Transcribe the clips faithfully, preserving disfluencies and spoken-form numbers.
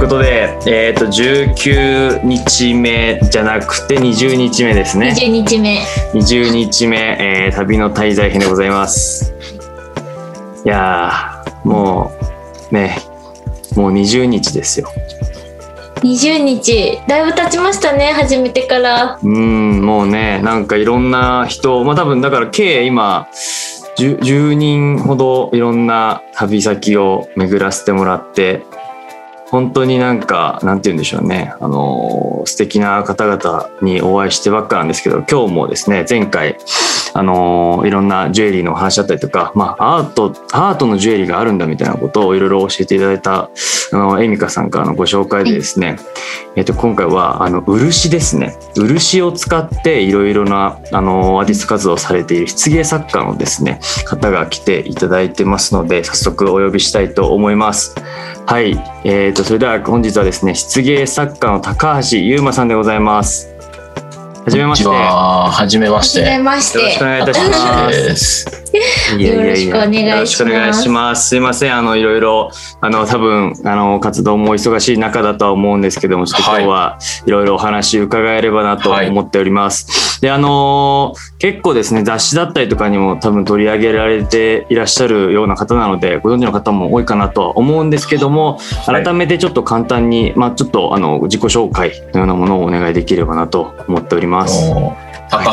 ことで、えー、とじゅうきゅうにちめじゃなくてにじゅうにちめですね。にじゅうにちめにじゅうにちめ、えー、旅の滞在編でございます。いやもうねもうにじゅうにちですよ。にじゅうにちだいぶ経ちましたね、始めてから。うん、もうねなんかいろんな人、まあ多分だから計今じゅうにんほどいろんな旅先を巡らせてもらって、本当になんかなんて言うんでしょうね、あのー、素敵な方々にお会いしてばっかなんですけど、今日もですね前回あのー、いろんなジュエリーの話だったりとか、まあ、アート、アートのジュエリーがあるんだみたいなことをいろいろ教えていただいたあのエミカさんからのご紹介でですね、はい、えー、と今回はあの漆ですね、漆を使っていろいろなあのアーティスト活動をされている漆芸作家のですね方が来ていただいてますので、早速お呼びしたいと思います。はい、えー、とそれでは本日はですね漆芸作家の高橋優馬さんでございます。はじめまして。はじめまして。よろしくお願いいたします。いやいやいや、よろしくお願いします。すいません、あのいろいろあの多分あの活動も忙しい中だとは思うんですけども、ちょっと今日はいろいろお話伺えればなと思っております。はい、であのー、結構ですね雑誌だったりとかにも多分取り上げられていらっしゃるような方なので、ご存知の方も多いかなとは思うんですけども、改めてちょっと簡単に、まあ、ちょっとあの自己紹介のようなものをお願いできればなと思っております。高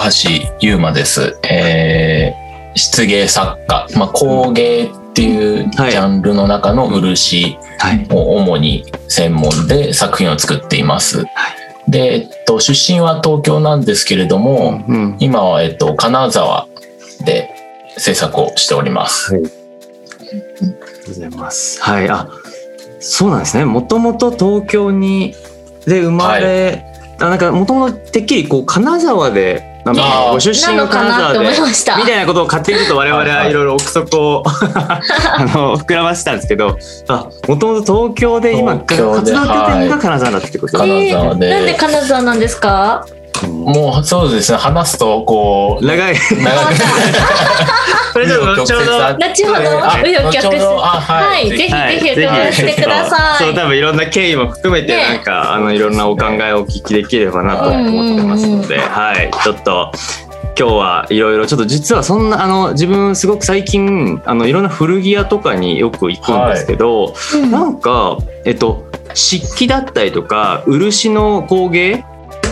橋優馬です、はい、えー、漆芸作家、まあ、工芸っていうジャンルの中の漆を主に専門で作品を作っています。で、えっと、出身は東京なんですけれども、うんうん、今は、えっと、金沢で制作をしております。はい、ありがとうございます。はい、あ、そうなんですね。もともと東京にで生まれ、はい、あなんかもともとてっきりこう金沢で。まあ、ご出身の金沢でみたいなことを勝手に言うと我々はいろいろ憶測をあの膨らませたんですけど、もともと東京で今活動拠点が金沢だってことです、えー、なんで金沢なんですか？もうそうですね、話すとこう長い長いこれちょっと後ほど後ほど曲折、はいぜひぜひお話してください。そう多分いろんな経緯も含めてなんかあのいろんなお考えをお聞きできればなと思ってますので、はいちょっと今日はいろいろちょっと実はそんなあの自分すごく最近あのいろんな古着屋とかによく行くんですけど、なんかえっと漆器だったりとか漆の工芸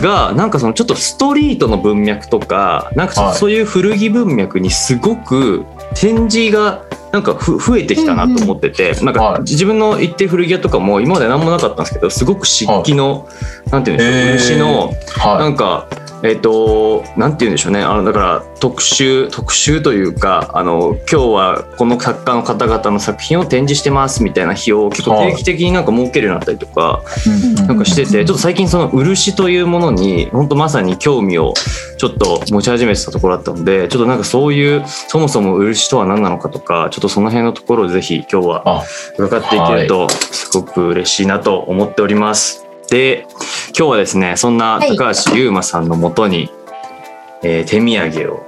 がなんかそのちょっとストリートの文脈とかなんかそういう古着文脈にすごく展示がなんかふ増えてきたなと思ってて、なんか自分の行ってる古着屋とかも今まで何もなかったんですけど、すごく漆器のなんていうんでしょう、漆のなんかえっとなんていうんでしょうね、あのだから特集特集というか、あの今日はこの作家の方々の作品を展示してますみたいな日を結構定期的になんか設けるようになったりとかなんかしてて、ちょっと最近その漆というものに本当まさに興味をちょっと持ち始めてたところだったので、ちょっとなんかそういうそもそも漆とは何なのかとか、ちょっとその辺のところをぜひ今日は伺っていけるとすごく嬉しいなと思っております。で今日はですねそんな高橋優馬さんのもとに、はいえー、手土産を、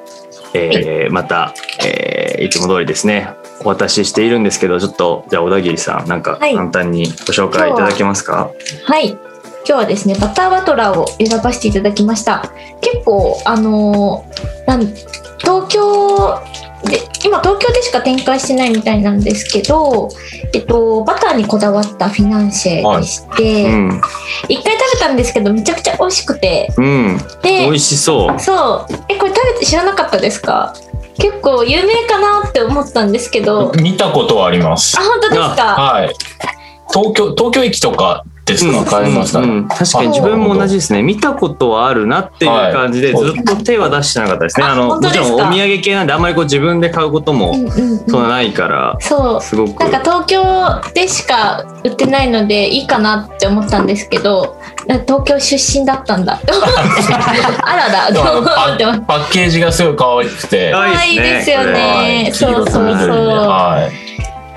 えーはい、また、えー、いつも通りですねお渡ししているんですけど、ちょっとじゃあ小田切さんなんか簡単にご紹介いただけますか？はい、今日はですねバターバトラーを選ばせていただきました。結構あのなん東京で今東京でしか展開してないみたいなんですけど、えっと、バターにこだわったフィナンシェでして、はいうん、いっかい食べたんですけどめちゃくちゃ美味しくて、うん、で美味しそうそうえこれ食べて知らなかったですか？結構有名かなって思ったんですけど。見たことはあります。あ本当ですか？はい、東京、東京駅とかですか、うん、買えました、ねうんうん、確かに自分も同じですね。見たことはあるなっていう感じでずっと手は出してなかったですね、はい、あのもちろんお土産系なんであんまりこう自分で買うこともそんなないから、うんうんうん、そうすごくなんか東京でしか売ってないのでいいかなって思ったんですけど、東京出身だったんだって思ってあらだと思ってます。パッケージがすごい可愛くて可愛いですよね。そうそうそう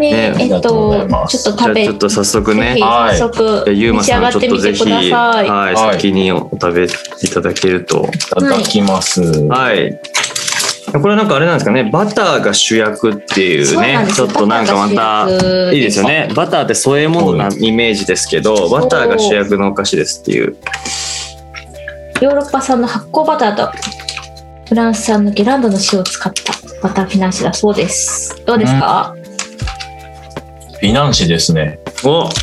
ね、えっと、ちょっと食べ、ちょっと早速ね、早速召し上がってみてください。はい、先にお食べいただけると。いただきます。はい。これなんかあれなんですかね、バターが主役っていうね、うちょっとなんかまたいいですよね。バターって添え物なイメージですけど、バターが主役のお菓子ですっていう。ヨーロッパ産の発酵バターとフランス産のゲランドの塩を使ったバターフィナンシェだそうです。どうですか、うん、フィナンシェですね。おフ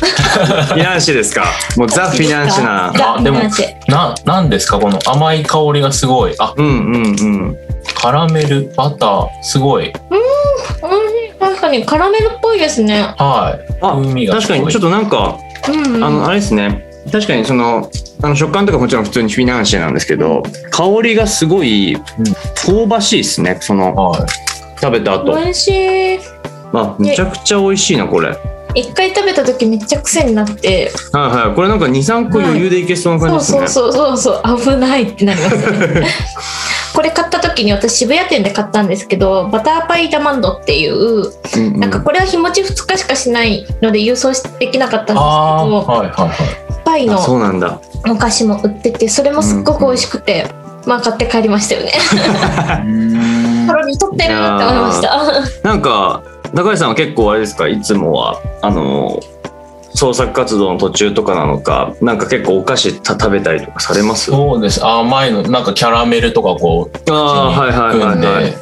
ィナンシェですか。もうザ・フィナンシェな。あ、でもな、なんですかこの甘い香りがすごい。あ、うんうんうん。カラメルバターすごい。うん、美味しい。確かにカラメルっぽいですね。はい。あ、風味が確かにちょっとなんか、うんうん、あのあれですね。確かにそのあの食感とかもちろん普通にフィナンシェなんですけど、香りがすごい、うん、香ばしいですね。その、はい、食べた後。美味しい。あ、めちゃくちゃ美味しいなこれ。一回食べた時めっちゃ癖になって、はいはい、これなんか にさんこ余裕でいけそうな感じですね、はい、そうそうそうそう、危ないってなりますねこれ買った時に私渋谷店で買ったんですけど、バターパイダマンドっていう、うんうん、なんかこれは日持ちふつかしかしないので郵送できなかったんですけど、はいはいはい、パイのお菓子も売ってて、それもすっごく美味しくて、うんうん、まあ買って帰りましたよねカロリー取ってるって思いましたなんか高橋さんは結構あれですか、いつもはあの創作活動の途中とかなのか、なんか結構お菓子食べたりとかされます？そうです。あ、前のなんかキャラメルとかこう組んで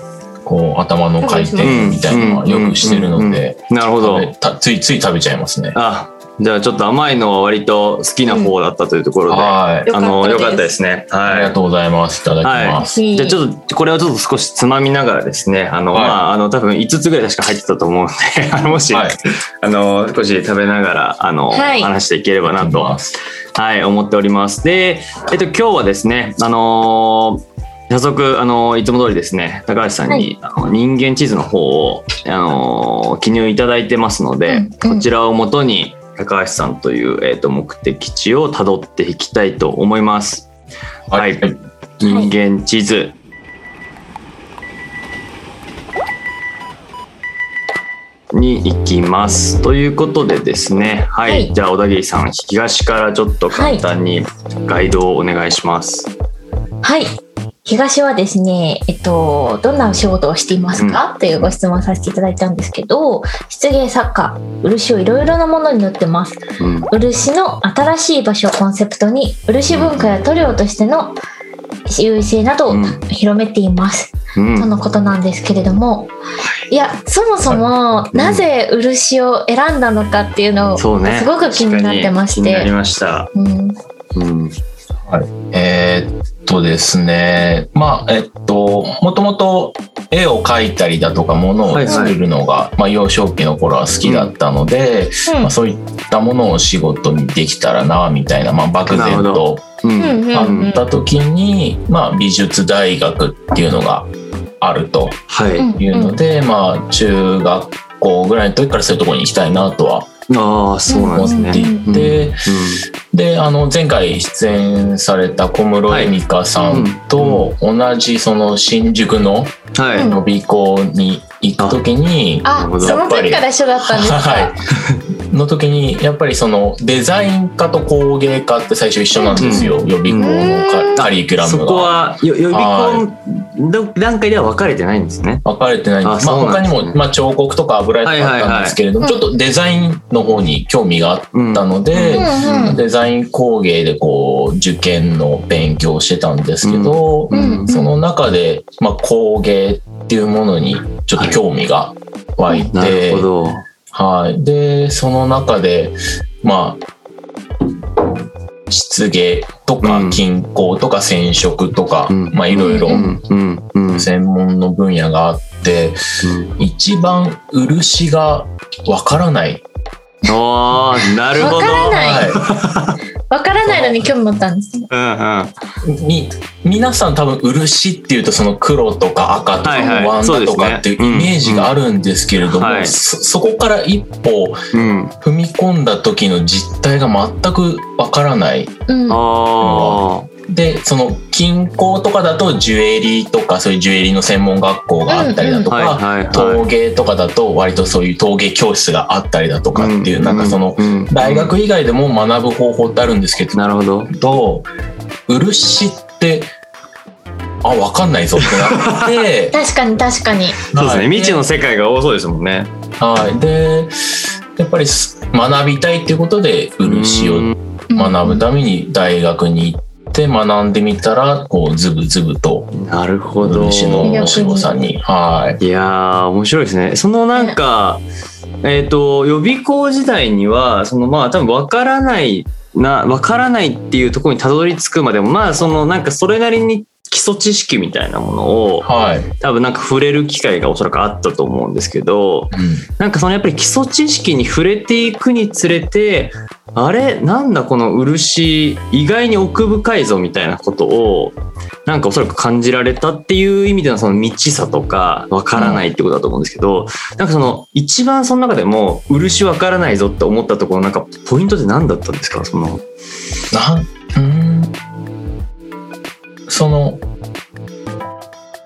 こう頭の回転みたいなのはよくしてるので、なるほど、ついつい食べちゃいますね。あ、じゃあちょっと甘いのは割と好きな方だったというところで、うん、はい、あの良かったですね、はい、ありがとうございます。いただきます、はい、じゃあちょっとこれはちょっと少しつまみながらですね、あの、はい、まあ、あの多分いつつぐらい確か入ってたと思うんであのもし、はい、あの少し食べながらあの、はい、話していければなと、はい、思っております。で、えっと、今日はですね、あのー早速あのいつも通りですね、高橋さんに、はい、あの人間地図の方をあの記入いただいてますので、うんうん、こちらをもとに高橋さんという、えー、と目的地をたどっていきたいと思います。はい、はい、人間地図、はい、に行きます。ということでですね、はい、はい、じゃあ小田切さん、東からちょっと簡単にガイドをお願いします。はい、はい、東はですね、えっと、どんなお仕事をしていますか、うん、というご質問させていただいたんですけど、漆芸作家、漆をいろいろなものに塗ってます、うん、漆の新しい場所をコンセプトに漆文化や塗料としての優位性などを広めています、うん、とのことなんですけれども、うん、いやそもそもなぜ漆を選んだのかっていうのをすごく気になってまして、うん、そうね、気になりました、うんうん、はい、えーとですね、まあえっともともと絵を描いたりだとか物を作るのが、はいはい、まあ、幼少期の頃は好きだったので、うん、まあ、そういったものを仕事にできたらなみたいな、まあ、漠然とあった時に、まあ、美術大学っていうのがあるというので、はい、まあ、中学校ぐらいの時からそういうところに行きたいなとはあ、そうなんですね。思っていて、で、あの前回出演された小室恵美香さんと同じその新宿の予備校に行くときに、あ、その時から一緒だったんですか、はい、の時にやっぱりそのデザイン科と工芸科って最初一緒なんですよ、うん、予備校のカリキュラムが。そこは予備校段階では分かれてないんですね。分かれてないんです。まあ、他にも、まあ、彫刻とか油絵とかあったんですけれども、はいはいはい、ちょっとデザインの方に興味があったので、うんうん、デザイン工芸でこう受験の勉強をしてたんですけど、うんうん、その中で、まあ、工芸っていうものにちょっと興味が湧いて、はい、なるほど、はい、でその中でまあ漆芸とか金工とか染色とか、うん、まあいろいろ専門の分野があって、うん、一番漆がわからない。ああ、なるほど。わからない。わからないのに興味持ったんですね。うんうん。み皆さん多分漆っていうとその黒とか赤とかワンダとかっていうイメージがあるんですけれども、はい、そ, そこから一歩踏み込んだ時の実態が全くわからない。うん、ああ。でその金工とかだとジュエリーとかそういうジュエリーの専門学校があったりだとか、陶芸とかだと割とそういう陶芸教室があったりだとかっていう、なんかその大学以外でも学ぶ方法ってあるんですけど、漆ってあ、分かんないぞってなって確かに確かに、はい、そうですね、未知の世界が多そうですもんね。はい、でやっぱり学びたいっていうことで漆を学ぶために大学に行って学んでみたら、こうズブズブと漆のすごさに、はい、いや面白いですね。そのなんか、えー、と予備校時代にはそのまあ多分分からないな分からないっていうところにたどり着くまでも、まあそのなんかそれなりに基礎知識みたいなものを、はい、多分なんか触れる機会がおそらくあったと思うんですけど、うん、なんかそのやっぱり基礎知識に触れていくにつれて、あれなんだこの漆意外に奥深いぞみたいなことをなんかおそらく感じられたっていう意味でのその未知さとかわからないってことだと思うんですけど、うん、なんかその一番その中でも漆わからないぞって思ったところなんかポイントって何だったんですか？そのなんうーんその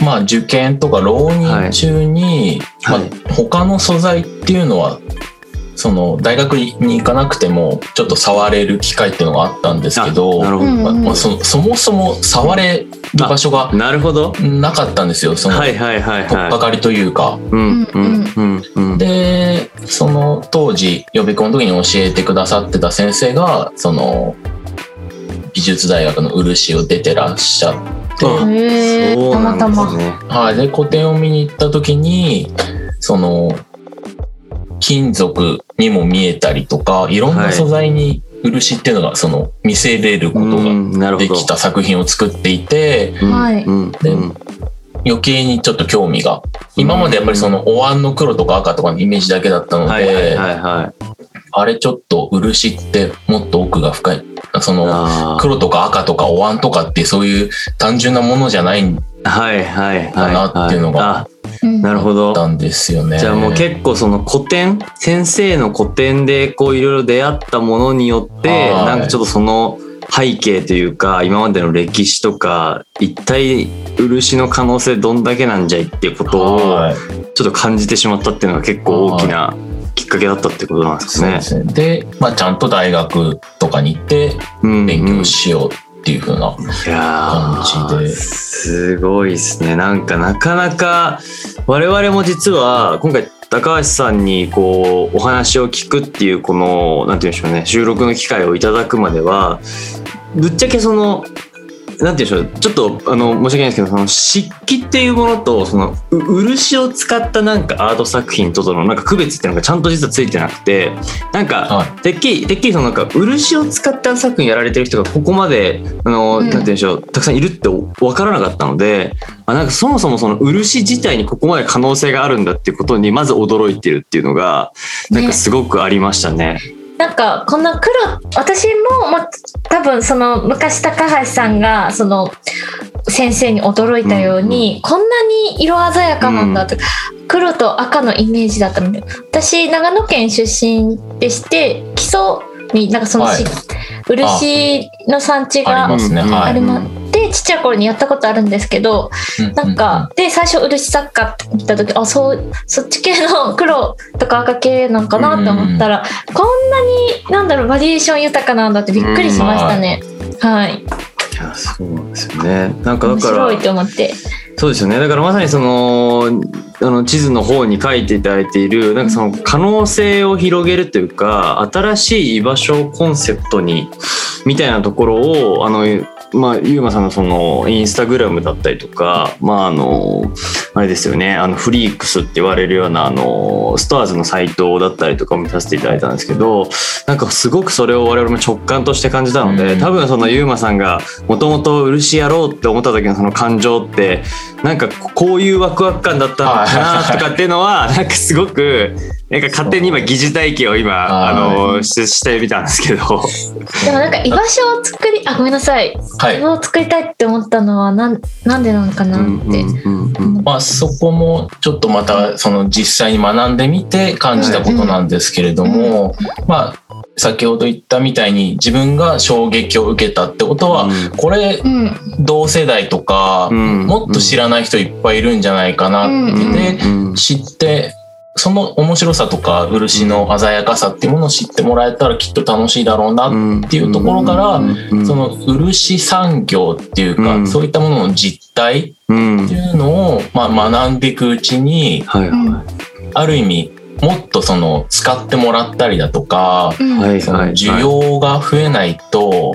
まあ受験とか浪人中に、はいはい、まあ、他の素材っていうのはその大学に行かなくてもちょっと触れる機会っていうのがあったんですけど、なるほど、まあまあ、そ, そもそも触れる場所がなかったんですよ、その取っかかりというか、うんうんうん、でその当時予備校の時に教えてくださってた先生がその美術大学の漆を出てらっしゃって、へー、たまたま、はい、で個展を見に行った時にその金属にも見えたりとかいろんな素材に漆っていうのがその見せれることができた作品を作っていて、はい、で余計にちょっと興味が、今までやっぱりそのお椀の黒とか赤とかのイメージだけだったので、はいはいはいはい、あれちょっと漆ってもっと奥が深い、その黒とか赤とかお椀とかってそういう単純なものじゃないんだなっていうのがあったんですよね。じゃあもう結構その古典、先生の古典でこういろいろ出会ったものによってなんかちょっとその背景というか今までの歴史とか一体漆の可能性どんだけなんじゃいっていうことをちょっと感じてしまったっていうのが結構大きなきっかけだったってことなんですね。そうですね。で、まあ、ちゃんと大学とかに行って勉強しようっていう風な感じで、うんうん、すごいですね。なんかなかなか我々も実は今回高橋さんにこうお話を聞くっていうこのなんて言うんでしょうね、収録の機会をいただくまではぶっちゃけそのなんて言うんでしょう、ちょっとあの申し訳ないんですけど、その漆器っていうものとその漆を使ったなんかアート作品とのなんか区別っていうのがちゃんと実はついてなくて、なんかてっきりてっきりそのなんか漆を使った作品やられてる人がここまであの、うん、なんて言うんでしょう、たくさんいるって分からなかったので、あなんかそもそもその漆自体にここまで可能性があるんだっていうことにまず驚いてるっていうのがなんかすごくありましたね。ね、なんかこの黒、私も、まあ、多分その昔高橋さんがその先生に驚いたように、うんうん、こんなに色鮮やかなんだとか、うん、黒と赤のイメージだったみたいな。私長野県出身でして、木曽になんかその、はい、漆の産地がありますね、あります、はい、でちっちゃい頃にやったことあるんですけど、うん、なんかで最初漆作家って見た時、あそうそっち系の黒とか赤系なんかなって思ったら、うん、こんなになんだろうバリエーション豊かなんだってびっくりしましたね、うん、はい、はい、いやそうなんですよね。なんかだから面白いと思って、そうですよね。だからまさにそのあの地図の方に書いていただいているなんかその可能性を広げるというか新しい居場所をコンセプトにみたいなところをあのまあ、ゆうまさんのそのインスタグラムだったりとか、まああのあれですよね、あのフリークスって言われるようなあのストアーズのサイトだったりとかも見させていただいたんですけど、なんかすごくそれを我々も直感として感じたので、多分そのゆうまさんがもともと漆やろうって思った時のその感情ってなんかこういうワクワク感だったのかなとかっていうのはなんかすごくなんか勝手に今疑似体験を今あの し, してみたんですけどでもなんか居場所を作りあごめんなさい、はい、居場所を作りたいって思ったのは な, なんでなのかなって、うんうんうん、まあ、そこもちょっとまたその実際に学んでみて感じたことなんですけれども、うんうん、まあ先ほど言ったみたいに自分が衝撃を受けたってことは、うん、これ、うん、同世代とか、うん、もっと知らない人いっぱいいるんじゃないかなって、ね、うん、知ってその面白さとか漆の鮮やかさっていうものを知ってもらえたらきっと楽しいだろうなっていうところから、その漆産業っていうか、そういったものの実態っていうのを、まあ、学んでいくうちに、はいはい、ある意味もっとその使ってもらったりだとか、うん、その需要が増えないと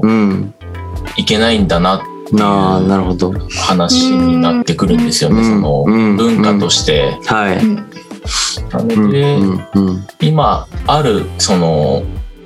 いけないんだなっていう話になってくるんですよね、その文化として。なので、今あるその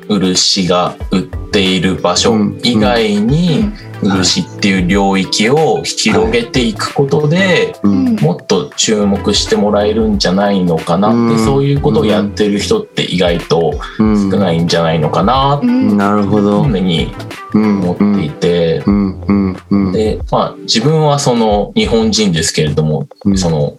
漆が売っている場所以外に漆っていう領域を広げていくことでもっと注目してもらえるんじゃないのかなって、そういうことをやってる人って意外と少ないんじゃないのかなっていうふうに思っていて、で、まあ、自分はその日本人ですけれども、その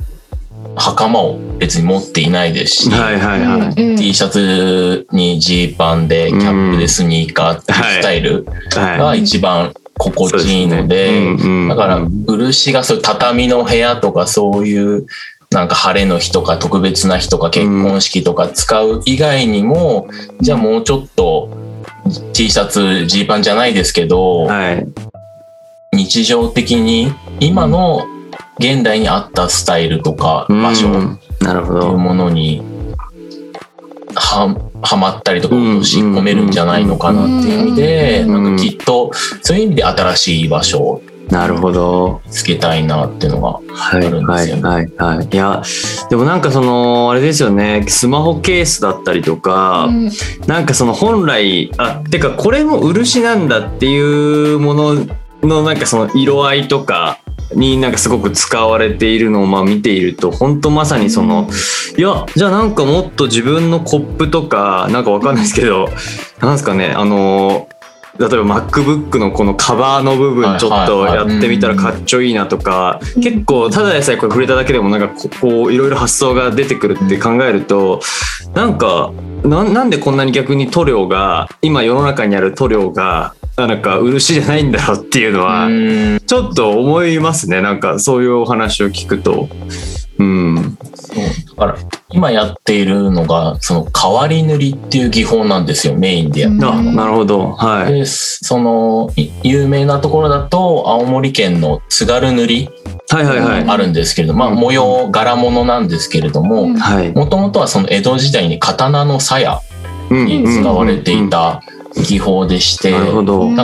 袴を別に持っていないですし、はいはいはい、T シャツにジーパンでキャップでスニーカーっていうスタイルが一番心地いいので、だから漆がそういう畳の部屋とか、そういうなんか晴れの日とか特別な日とか結婚式とか使う以外にも、じゃあもうちょっと T シャツジーパンじゃないですけど、はい、日常的に今の現代に合ったスタイルとか場所っていうものにはまったりとか落とし込めるんじゃないのかなっていう意味で、なんかきっとそういう意味で新しい場所をつけたいなっていうのがあるんですよね。はいはいはいはい、いやでもなんかそのあれですよね、スマホケースだったりとか、うん、なんかその本来あってかこれも漆なんだっていうもののなんかその色合いとかになんかすごく使われているのをまあ見ていると、本当まさにその、いやじゃあなんかもっと自分のコップとかなんかわかんないですけど、なんですかね、あの例えば MacBook のこのカバーの部分ちょっとやってみたらかっちょいいなとか、結構ただでさえこれ触れただけでもなんかこういろいろ発想が出てくるって考えると、なんか な, なんでこんなに逆に塗料が今世の中にある塗料がなんか漆じゃないんだろうっていうのはちょっと思いますね。なんかそういうお話を聞くと、うん、そうだから今やっているのがその変わり塗りっていう技法なんですよ、メインでやってるの。あ、なるほど、はい、でその有名なところだと青森県の津軽塗り、はいはいはい、あるんですけれど、まあ、模様柄物なんですけれども、もともとはその江戸時代に刀の鞘に使われていた技法でして、だ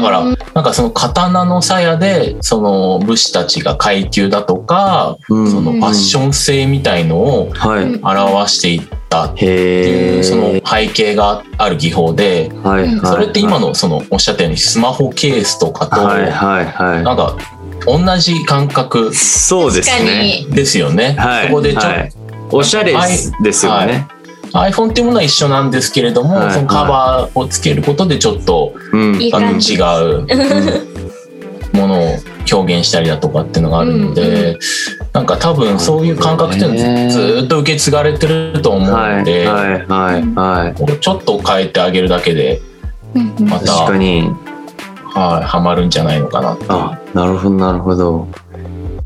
からなんかその刀の鞘でその武士たちが階級だとか、うん、そのファッション性みたいのを表していったっていう、その背景がある技法で、それって今のそのおっしゃったようにスマホケースとかとなんか同じ感覚ですよね。ですよね。そこでちょっと、はいはい、おしゃれですよね。はい、iPhone っていうものは一緒なんですけれども、はいはい、そのカバーをつけることでちょっと、うん、あの違うものを表現したりだとかっていうのがあるので、うん、なんか多分そういう感覚っていうのはずっと受け継がれてると思うので、はいはいはいはい、ちょっと変えてあげるだけでまた確かに、はい、はまるんじゃないのかなって。あ、なるほどなるほど。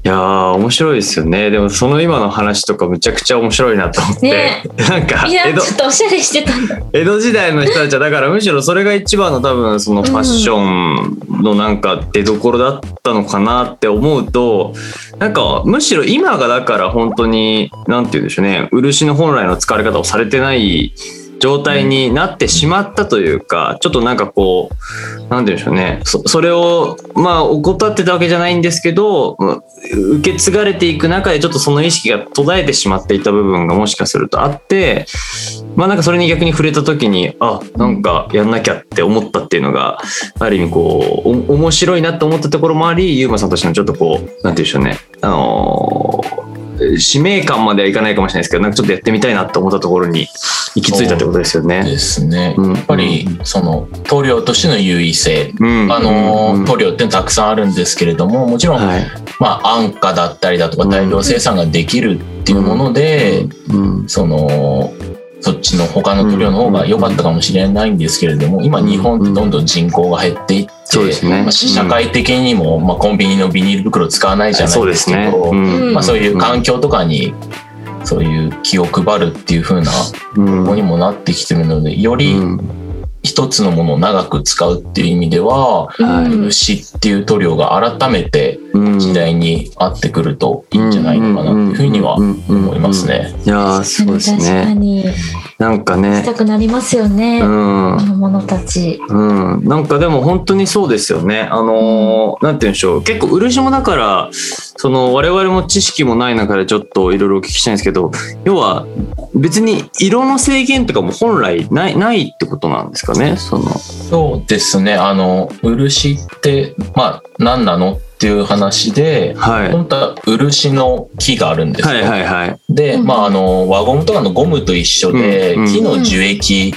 いやー面白いですよね。でもその今の話とかむちゃくちゃ面白いなと思って、ね、なんかいやちょっとおしゃれしてたんだ。江戸時代の人たちはだからむしろそれが一番の多分そのファッションのなんか出所だったのかなって思うと、なんかむしろ今がだから本当になんて言うんでしょうね、漆の本来の使われ方をされてない状態になってしまったというか、ちょっとなんかこうなんて言うんでしょうね、 そ, それをまあ怠ってたわけじゃないんですけど、受け継がれていく中でちょっとその意識が途絶えてしまっていた部分がもしかするとあって、まあなんかそれに逆に触れた時に、あ、なんかやんなきゃって思ったっていうのがある意味こう面白いなと思ったところもあり、ゆうまさんとしてのちょっとこうなんて言うんでしょうね、あのー使命感まではいかないかもしれないですけど、なんかちょっとやってみたいなと思ったところに行き着いたってことですよね。そうですね、うん、やっぱりその塗料としての優位性、うん、あの、うん、塗料ってたくさんあるんですけれども、もちろん、はい、まあ、安価だったりだとか大量生産ができるっていうもので、うんうん、そのそっちの他の塗料の方が良かったかもしれないんですけれども、今日本ってどんどん人口が減っていって、そうですね、まあ、社会的にも、まあ、コンビニのビニール袋使わないじゃないですけど、まあ、そういう環境とかにそういう気を配るっていう風なことにもなってきてるので、より一つのものを長く使うっていう意味では漆っていう塗料が改めて、う時代に合ってくるといいんじゃないのかなっていうふうには思いますね。いやそうですね。確かになんかねしたくなりますよね、うん、この者たち、うん、なんかでも本当にそうですよね。あのー、なんて言うんでしょう、結構漆もだからその我々も知識もない中でちょっといろいろお聞きしたいんですけど、要は別に色の制限とかも本来ない、ないってことなんですかね。そのそうですね、あの漆って、まあ、何なのっていう話で、はい、本当は漆の木があるんですよ、はいはいはい、で、まあ、あの輪ゴムとかのゴムと一緒で、うんうん、木の樹液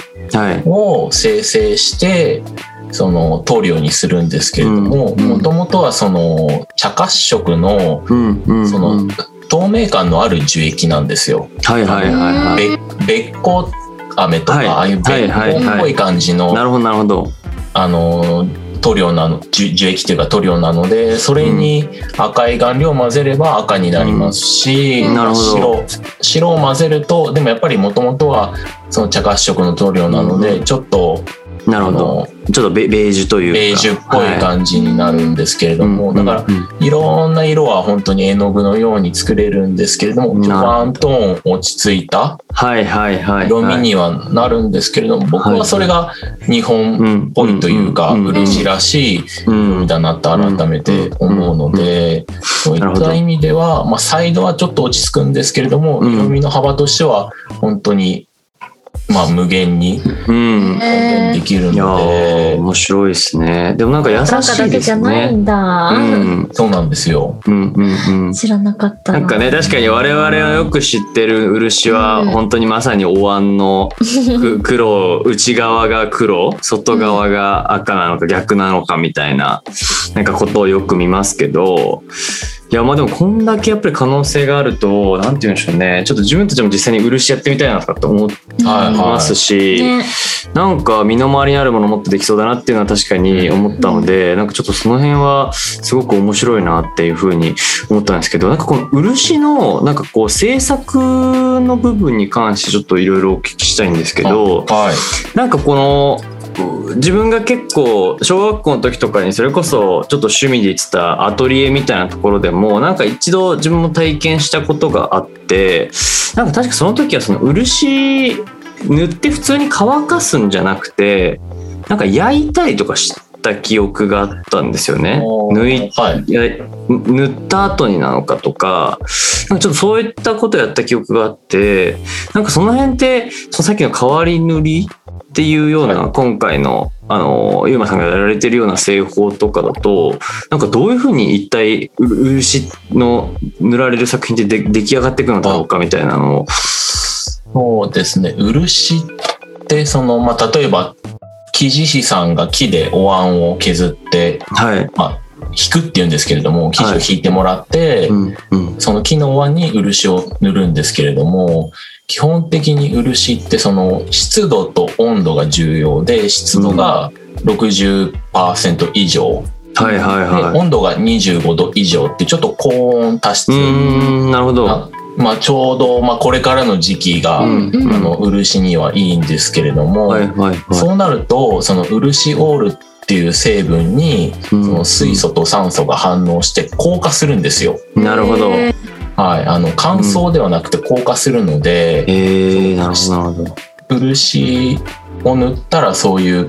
を生成して、はい、その塗料にするんですけれども、もともとはその茶褐色の、うんうんうん、その透明感のある樹液なんですよ。はいはいはいはい、べべっこ飴とか、はい、ああいうべっこっぽい感じの、はいはいはい、なるほどなるほど、あの塗料なの、樹液というか塗料なので、それに赤い顔料を混ぜれば赤になりますし、うん、なるほど、白、白を混ぜると、でもやっぱりもともとはその茶褐色の塗料なので、うん、ちょっとなるほど、ちょっとベージュというかベージュっぽい感じになるんですけれども、はい、だからいろんな色は本当に絵の具のように作れるんですけれども、ワントーン落ち着いた色味にはなるんですけれども、僕はそれが日本っぽいというか漆らしい色味だなと改めて思うので、そういった意味では、まあ、サイドはちょっと落ち着くんですけれども、色味の幅としては本当にまあ、無限に表現できるので、うん、いや面白いですね。でもなんか優しいですね。だけじゃないんだ、うん、そうなんですよ、うんうんうん、知らなかった な, なんかね、確かに我々はよく知ってる漆は本当にまさにお椀の黒、内側が黒外側が赤なのか逆なのかみたいな、なんかことをよく見ますけど、いやまあでもこんだけやっぱり可能性があると、なんて言うんでしょうね、ちょっと自分たちも実際に漆やってみたいなとかって思ってますし、うん、ね、なんか身の回りにあるものもっとできそうだなっていうのは確かに思ったので、うん、なんかちょっとその辺はすごく面白いなっていうふうに思ったんですけど、なんかこの漆のなんかこう制作の部分に関してちょっといろいろお聞きしたいんですけど、はい、なんかこの自分が結構小学校の時とかにそれこそちょっと趣味で行ってたアトリエみたいなところでもなんか一度自分も体験したことがあって、なんか確かその時はその漆塗って普通に乾かすんじゃなくてなんか焼いたりとかした記憶があったんですよね。塗い、はい、塗った後になのかとか、なんかちょっとそういったことをやった記憶があって、なんかその辺ってそのさっきの変わり塗りっていうような、はい、今回のあのゆうまさんがやられてるような製法とかだと、なんかどういうふうに一体漆の塗られる作品ってで出来上がっていくのだろうかみたいなのを。そうですね、漆ってその、まあ、例えば木地師さんが木でお椀を削って、はい、まあ、引くっていうんですけれども、生地を引いてもらって、はい、うんうん、その木のお椀に漆を塗るんですけれども、基本的に漆ってその湿度と温度が重要で、湿度が ろくじゅっパーセント 以上、うん、はいはいはい、温度がにじゅうごど以上ってちょっと高温多湿、なるほど、まあ、ちょうどまあこれからの時期があの漆にはいいんですけれども、はいはいはい、そうなるとその漆オールっていう成分にその水素と酸素が反応して硬化するんですよ。なるほど、はい、あの乾燥ではなくて硬化するので、うん、えー、なるほどなるほど、漆を塗ったらそういう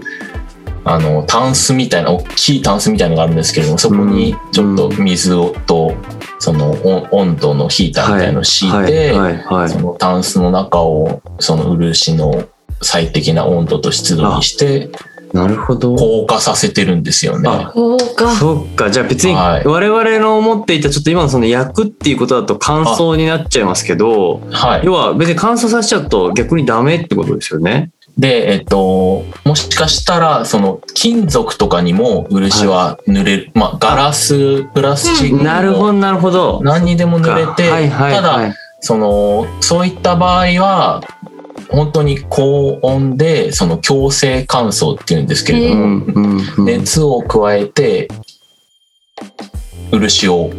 あのタンスみたいな大きいタンスみたいなのがあるんですけれども、そこにちょっと水をとその温度のヒーターみたいなのを敷いて、はいはいはい、そのタンスの中をその漆の最適な温度と湿度にして、なるほど、硬化させてるんですよね。硬化。そっか、じゃあ別に我々の思っていたちょっと今のその焼くっていうことだと乾燥になっちゃいますけど、はい、要は別に乾燥させちゃうと逆にダメってことですよね。で、えっと、もしかしたらその金属とかにも漆は塗れる、はい、まあ、ガラスプラスチック、うん、なるほどなるほど、何にでも塗れて、はいはいはい、ただそのそういった場合は本当に高温でその強制乾燥っていうんですけれども、うんうんうん、熱を加えて漆を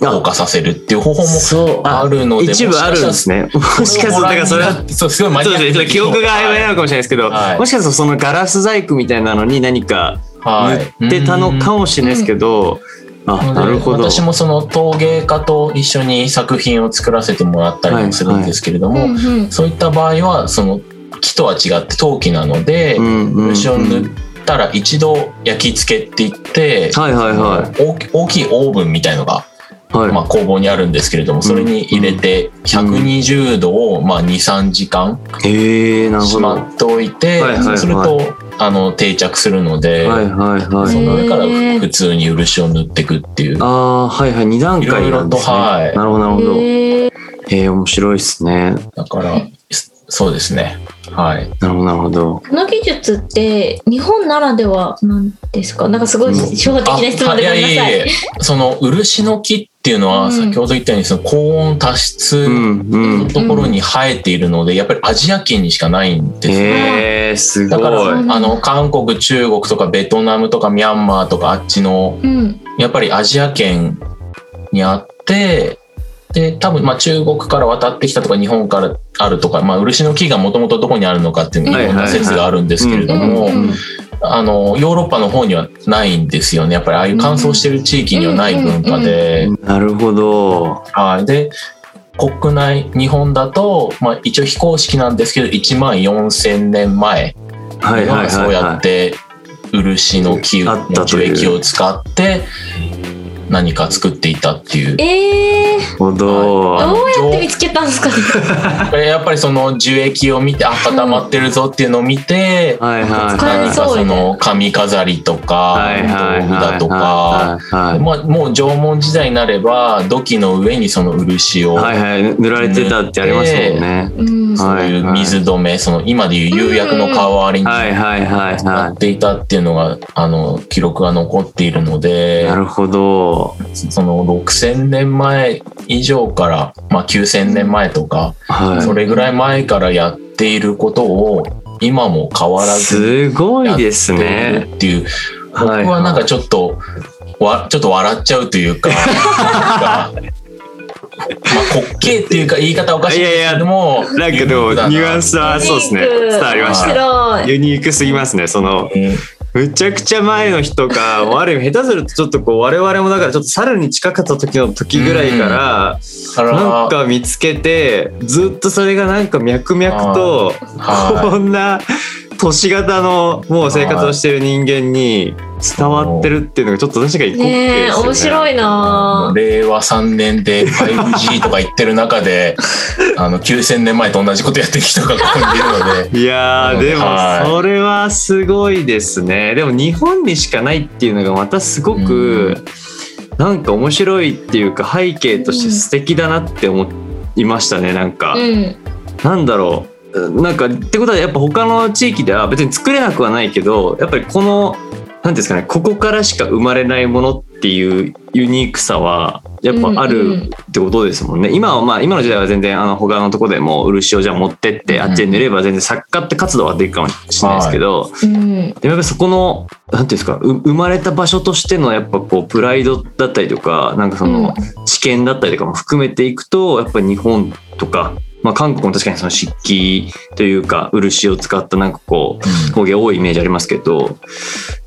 硬化させるっていう方法もあるので、一部あるんですね。もしかするとだからそれはそうすごいマニアックで記憶が曖昧なのかもしれないですけど、はい、もしかするとそのガラス細工みたいなのに何か塗ってたのかもしれないですけど、はい、あ、なるほど。私もその陶芸家と一緒に作品を作らせてもらったりもするんですけれども、はいはい、うんうん、そういった場合はその木とは違って陶器なので、うんうんうん、漆を塗ったら一度焼き付けっていって、はいはいはい、大きいオーブンみたいのが、はい、まあ、工房にあるんですけれども、それに入れてひゃくにじゅうどをまあ にさんじかんしまっておいて、そうするとあの定着するので、はいはいはい、その上から普通に漆を塗っていくっていう、あ、はいはい、にだんかいなんですね。いろいろと、はい、なるほどなるほど、へえ、面白いですね。だからそうですね、はい、なるほどなるほど。この技術って日本ならではなんですか？なんかすごい初歩的な質問でごめんなさい。いやいやいやその漆の木っていうのは、うん、先ほど言ったようにその高温多湿のところに生えているので、うん、やっぱりアジア圏にしかないんですね。えー、すごい。だからあの韓国、中国とかベトナムとかミャンマーとかあっちの、うん、やっぱりアジア圏にあって、で多分まあ中国から渡ってきたとか日本からあるとか、まあ、漆の木がもともとどこにあるのかっていういろんな説があるんですけれども、あのヨーロッパの方にはないんですよね。やっぱりああいう乾燥してる地域にはない文化で、うんうんうんうん、なるほど。はい、で国内日本だと、まあ、一応非公式なんですけどいちまんよんせんねんまえにはそうやって漆の木の樹液を使って何か作っていたっていう。えー、ほど。どうやって見つけたんですかね。やっぱりその樹液を見て、あ、固まってるぞっていうのを見て、うん、はいはい、使えそうね。その髪飾りとか、はいはいはい、道具だとか、はいはい、まあ、もう縄文時代になれば土器の上にその漆を、はいはい、塗られてたってありますもんね。うん、そういう水止め、その今でいう釉薬の代わりに使っていたっていうのがあの記録が残っているので。なるほど。そのろくせんねんまえ以上から、まあ、きゅうせんねんまえとか、はい、それぐらい前からやっていることを今も変わらずやっているっていう、僕はなんかちょっと、わ、ちょっと笑っちゃうというか、なんかまあ、滑稽っていうか言い方おかしいですけども、いやいや、なんかでもニュアンスはそうですね、伝わりました。ユニークすぎますね。その、えーむちゃくちゃ前の日とか、ある意味下手するとちょっとこう我々もだからちょっと猿に近かった時の時ぐらいからなんか見つけて、ずっとそれがなんか脈々とこんな都市型のもう生活をしてる人間に伝わってるっていうのがちょっと確かに滑稽ですよね。面白いな。れいわさんねんで ファイブジー とか言ってる中であのきゅうせんねんまえと同じことやってる人がここにいるのでいやー、でもそれはすごいですね。でも日本にしかないっていうのがまたすごくなんか面白いっていうか、背景として素敵だなって思いましたね。なんか、うん、なんだろう、なんかってことはやっぱ他の地域では別に作れなくはないけど、やっぱりこの何ですかね、ここからしか生まれないものっていうユニークさはやっぱあるってことですもんね。うんうん、今はまあ今の時代は全然あの他のとこでも漆をじゃあ持ってってあっちで塗れば全然作家って活動はできるかもしれないですけど、はい、うん、でもやっぱそこの何ていうんですか、生まれた場所としてのやっぱこうプライドだったりとか、なんかその知見だったりとかも含めていくと、やっぱり日本とか。まあ、韓国も確かにその漆器というか漆を使ったなんかこう工芸多いイメージありますけど、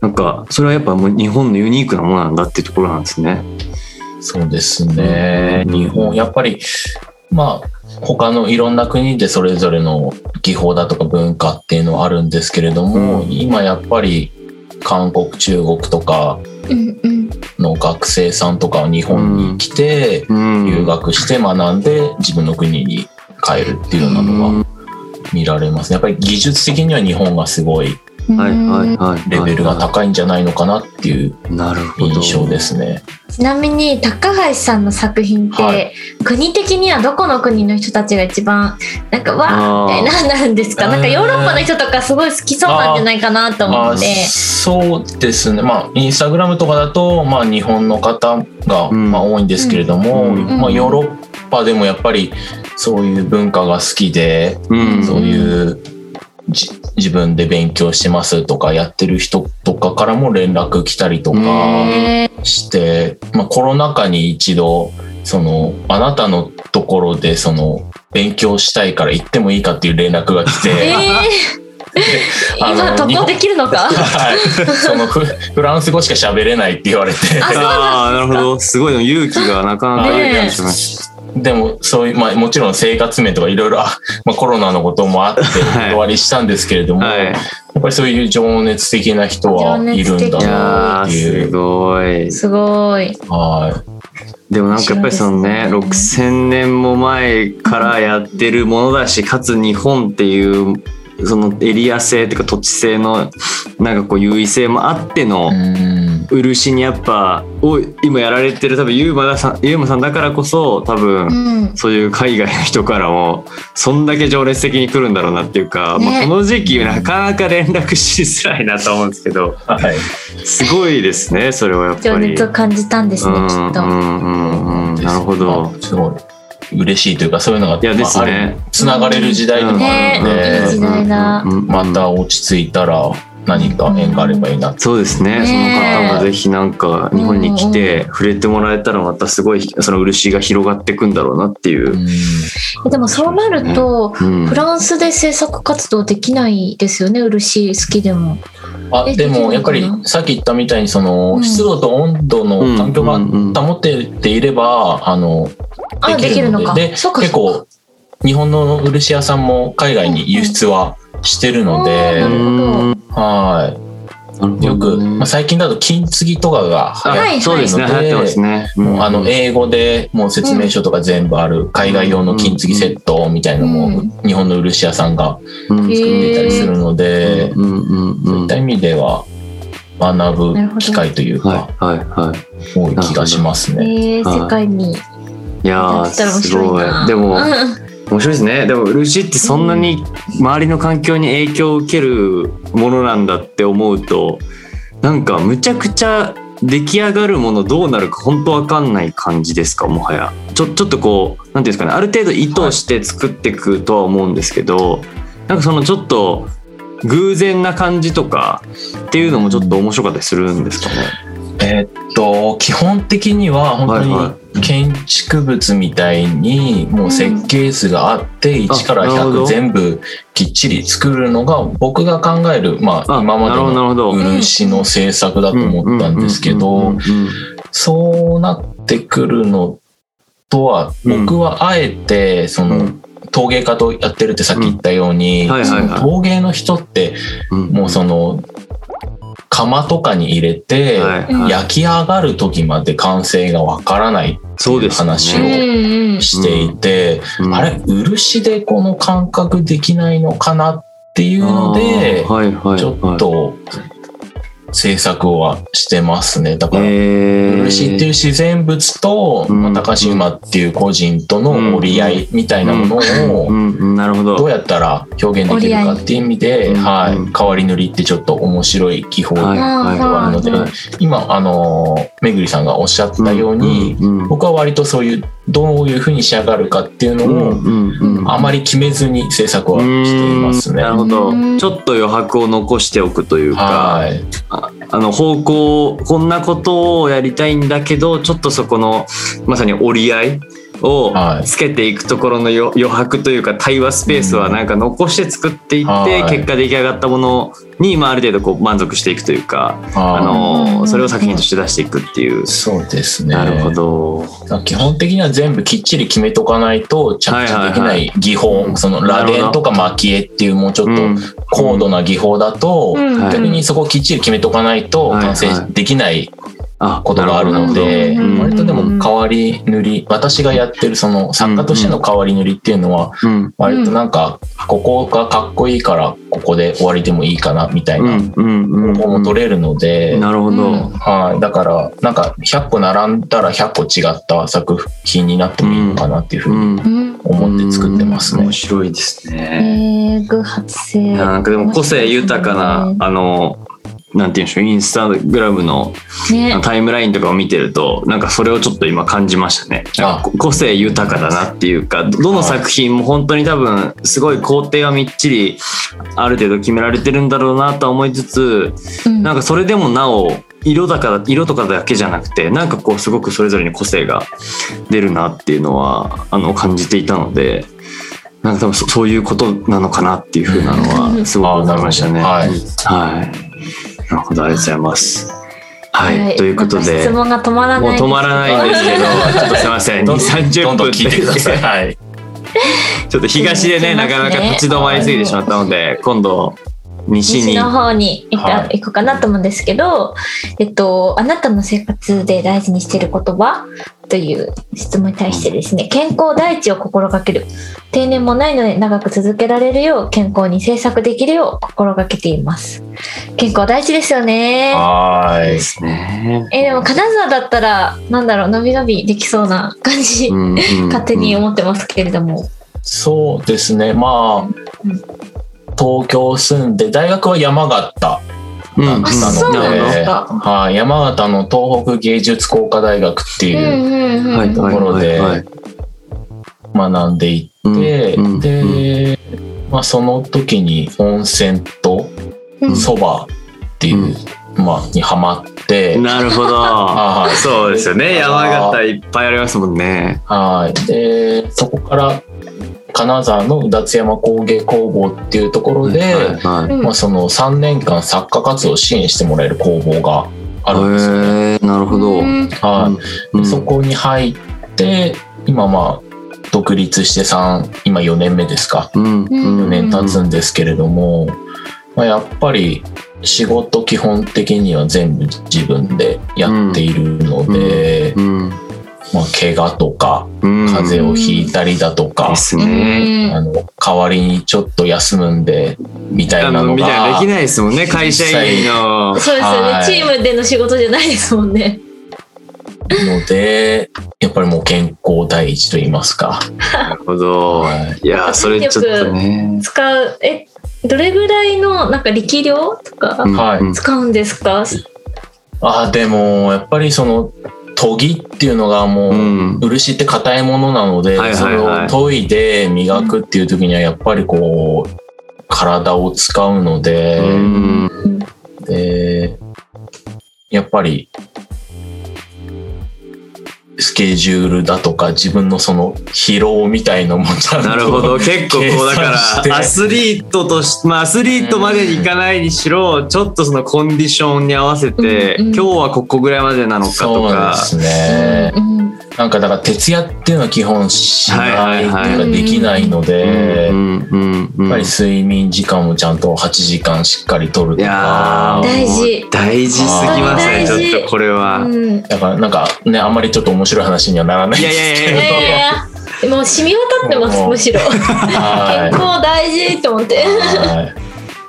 なんかそれはやっぱもう日本のユニークなものなんだっていうところなんですね。そうですね、うん、日本やっぱりまあ他のいろんな国でそれぞれの技法だとか文化っていうのはあるんですけれども、うん、今やっぱり韓国、中国とかの学生さんとかは日本に来て留学して学んで自分の国に変えるっていうようなのが見られますね。やっぱり技術的には日本がすごいレベルが高いんじゃないのかなっていう印象ですね。ちなみに高橋さんの作品って、はい、国的にはどこの国の人たちが一番なんかわーみたいななるんですか？なんかヨーロッパの人とかすごい好きそうなんじゃないかなと思って。そうですね、まあ、インスタグラムとかだと、まあ、日本の方が、まあ、多いんですけれども、うんうん、まあ、ヨーロッパでもやっぱりそういう文化が好きで、うん、そういう自分で勉強してますとかやってる人とかからも連絡来たりとかして、まあ、コロナ禍に一度そのあなたのところでその勉強したいから行ってもいいかっていう連絡が来て、えー今渡航できるのか、はい、その フ, フランス語しか喋れないって言われてああなるほど、すごいの勇気がなかなか出てきました。でもそういう、まあ、もちろん生活面とかいろいろコロナのこともあってお断りしたんですけれども、はい、やっぱりそういう情熱的な人はいるんだなっていう、すごいすごい、はい、でもなんかやっぱりそのね、ろくせんねんも前からやってるものだし、かつ日本っていうそのエリア性というか土地性のなんかこう優位性もあっての漆にやっぱを今やられてる多分ユーマさん、ユーマさんだからこそ多分そういう海外の人からもそんだけ情熱的に来るんだろうなっていうか、まあこの時期なかなか連絡しづらいなと思うんですけど、はい、すごいですね、それはやっぱり情熱を感じたんですね、きっと。うんうんうん、なるほど、すごい嬉しいというか、そういうのがつながれる時代でもあるので、また落ち着いたら何か縁があればいいなって、そうですね、その方もぜひなんか日本に来て触れてもらえたらまたすごいその漆が広がっていくんだろうなっていう、うん、でもそうなるとフランスで制作活動できないですよね、漆好きでも。あ、でもやっぱりさっき言ったみたいにその湿度と温度の環境が保っていればあのできるので、結構日本の漆屋さんも海外に輸出はしてるので、はい、よく、まあ、最近だと金継ぎとかが流行ってますね。もうあの英語でもう説明書とか全部ある海外用の金継ぎセットみたいなのも日本の漆屋さんが作っていたりするので、そういった意味では学ぶ機会というか多い気がしますね。えー、世界にいやーすごい、でも面白いですね。でも漆ってそんなに周りの環境に影響を受けるものなんだって思うと、なんかむちゃくちゃ出来上がるものどうなるか本当わかんない感じですか、もはや。ちょ、ちょっとこうなんていうんですかね、ある程度意図して作っていくとは思うんですけど、なんかそのちょっと偶然な感じとかっていうのもちょっと面白かったりするんですかね。えー、っと基本的には本当に、はい、はい、建築物みたいにもう設計図があっていちからひゃく全部きっちり作るのが僕が考える、まあ今までの漆の制作だと思ったんですけど、そうなってくるのとは僕はあえてその陶芸家とやってるってさっき言ったように、その陶芸の人ってもうその窯とかに入れて焼き上がる時まで完成がわからないっていう話をしていて、あれ漆でこの感覚できないのかなっていうのでちょっと制作はしてますね。だから漆っていう自然物と高島っていう個人との折り合いみたいなものをどうやったら表現できるかっていう意味で、はい、変わり塗りってちょっと面白い技法ではあるので、今あのめぐりさんがおっしゃったように僕は割とそういうどういうふうに仕上がるかっていうのをあまり決めずに制作はしていますね。なるほど、ちょっと余白を残しておくというか、はい、あの方向こんなことをやりたいんだけどちょっとそこのまさに折り合いをつけていくところの余白というか対話スペースはなんか残して作っていって結果出来上がったものにある程度こう満足していくというか、あのそれを作品として出していくっていう。そうですね、なるほど。基本的には全部きっちり決めとかないと着地できない技法、その螺鈿とか蒔絵っていうもうちょっと高度な技法だと逆にそこをきっちり決めとかないと完成できないことがあるので、割とでも変わり塗り、私がやってるその作家としての変わり塗りっていうのは割となんかここがかっこいいからここで終わりでもいいかなみたいな方法も取れるので、なるほど、はい、だからなんかひゃっこ並んだらひゃっこ違った作品になってもいいのかなっていうふうに思って作ってますね。面白いですね。偶発性なんかでも個性豊かなあのなんていうんでしょう、インスタグラムのタイムラインとかを見てると、ね、なんかそれをちょっと今感じましたね。なんか個性豊かだなっていうか、どの作品も本当に多分すごい工程はみっちりある程度決められてるんだろうなとは思いつつ、うん、なんかそれでもなお色だから色とかだけじゃなくてなんかこうすごくそれぞれに個性が出るなっていうのはあの感じていたので、なんか多分 そ, そういうことなのかなっていうふうなのはすごく思いましたね。はい、はい、なるほど、ありがとうございます。はい、はい、ということで質問が止まらない、もう止まらないんですけどちょっとすいません、 にじゅうさんじゅっぷん聞いてください。はい、ちょっと東で ね, ねなかなか立ち止まりすぎてしまったので今度西に、西の方に行った、はい、行こうかなと思うんですけど、えっと、あなたの生活で大事にしている言葉という質問に対してですね、健康第一を心がける、定年もないので長く続けられるよう健康に制作できるよう心がけています。健康第一ですよね。はい、ですね。えー、でも金沢だったらなんだろう、のびのびできそうな感じ、うんうんうん、勝手に思ってますけれども。そうですね、まあ、うんうん、東京住んで大学は山形だったので、うん、はあ、山形の東北芸術工科大学っていうところで学んでいって、うんうんうん、で、まあ、その時に温泉とそばっていう、うんうん、まあ、にハマって。なるほど、はい、そうですよね、山形いっぱいありますもんね。はい、でそこから金沢の宇達山工芸工房っていうところで、はいはいはい、まあ、そのさんねんかん作家活動を支援してもらえる工房があるんですよね。へー、なるほど、はい、うん、そこに入って今まあ独立してさん今よねんめですか、うん、よねん経つんですけれども、まあ、やっぱり仕事基本的には全部自分でやっているので、うんうんうん、まあ、怪我とか風邪をひいたりだとか、うん、あの代わりにちょっと休むんでみたいなのができないですもんね、会社員の。そうですよね、チームでの仕事じゃないですもんね。のでやっぱりもう健康第一と言いますか。なるほど、はい、いやそれちょっとね、使う、えどれぐらいのなんか力量とか使うんですか？はい、あでもやっぱりその研ぎっていうのがもう漆って硬いものなので、うん、それを研いで磨くっていう時にはやっぱりこう体を使うので、うん、でやっぱりスケジュールだとか自分のその疲労みたいのもちゃんと。なるほど、結構こうだからアスリートとし、まあ、アスリートまでいかないにしろちょっとそのコンディションに合わせて、うんうん、今日はここぐらいまでなのかとか。そうですね、うんうん、なんかだから徹夜っていうのは基本しないというかできないので、やっぱり睡眠時間もちゃんとはちじかんしっかりとるとか。いや大事、大事すぎますね、ちょっとこれは、うん、だからなんかね、あんまりちょっと面白い話にはならないですけど。いやいやいやいやいやもう染み渡ってますむしろ結構大事と思って。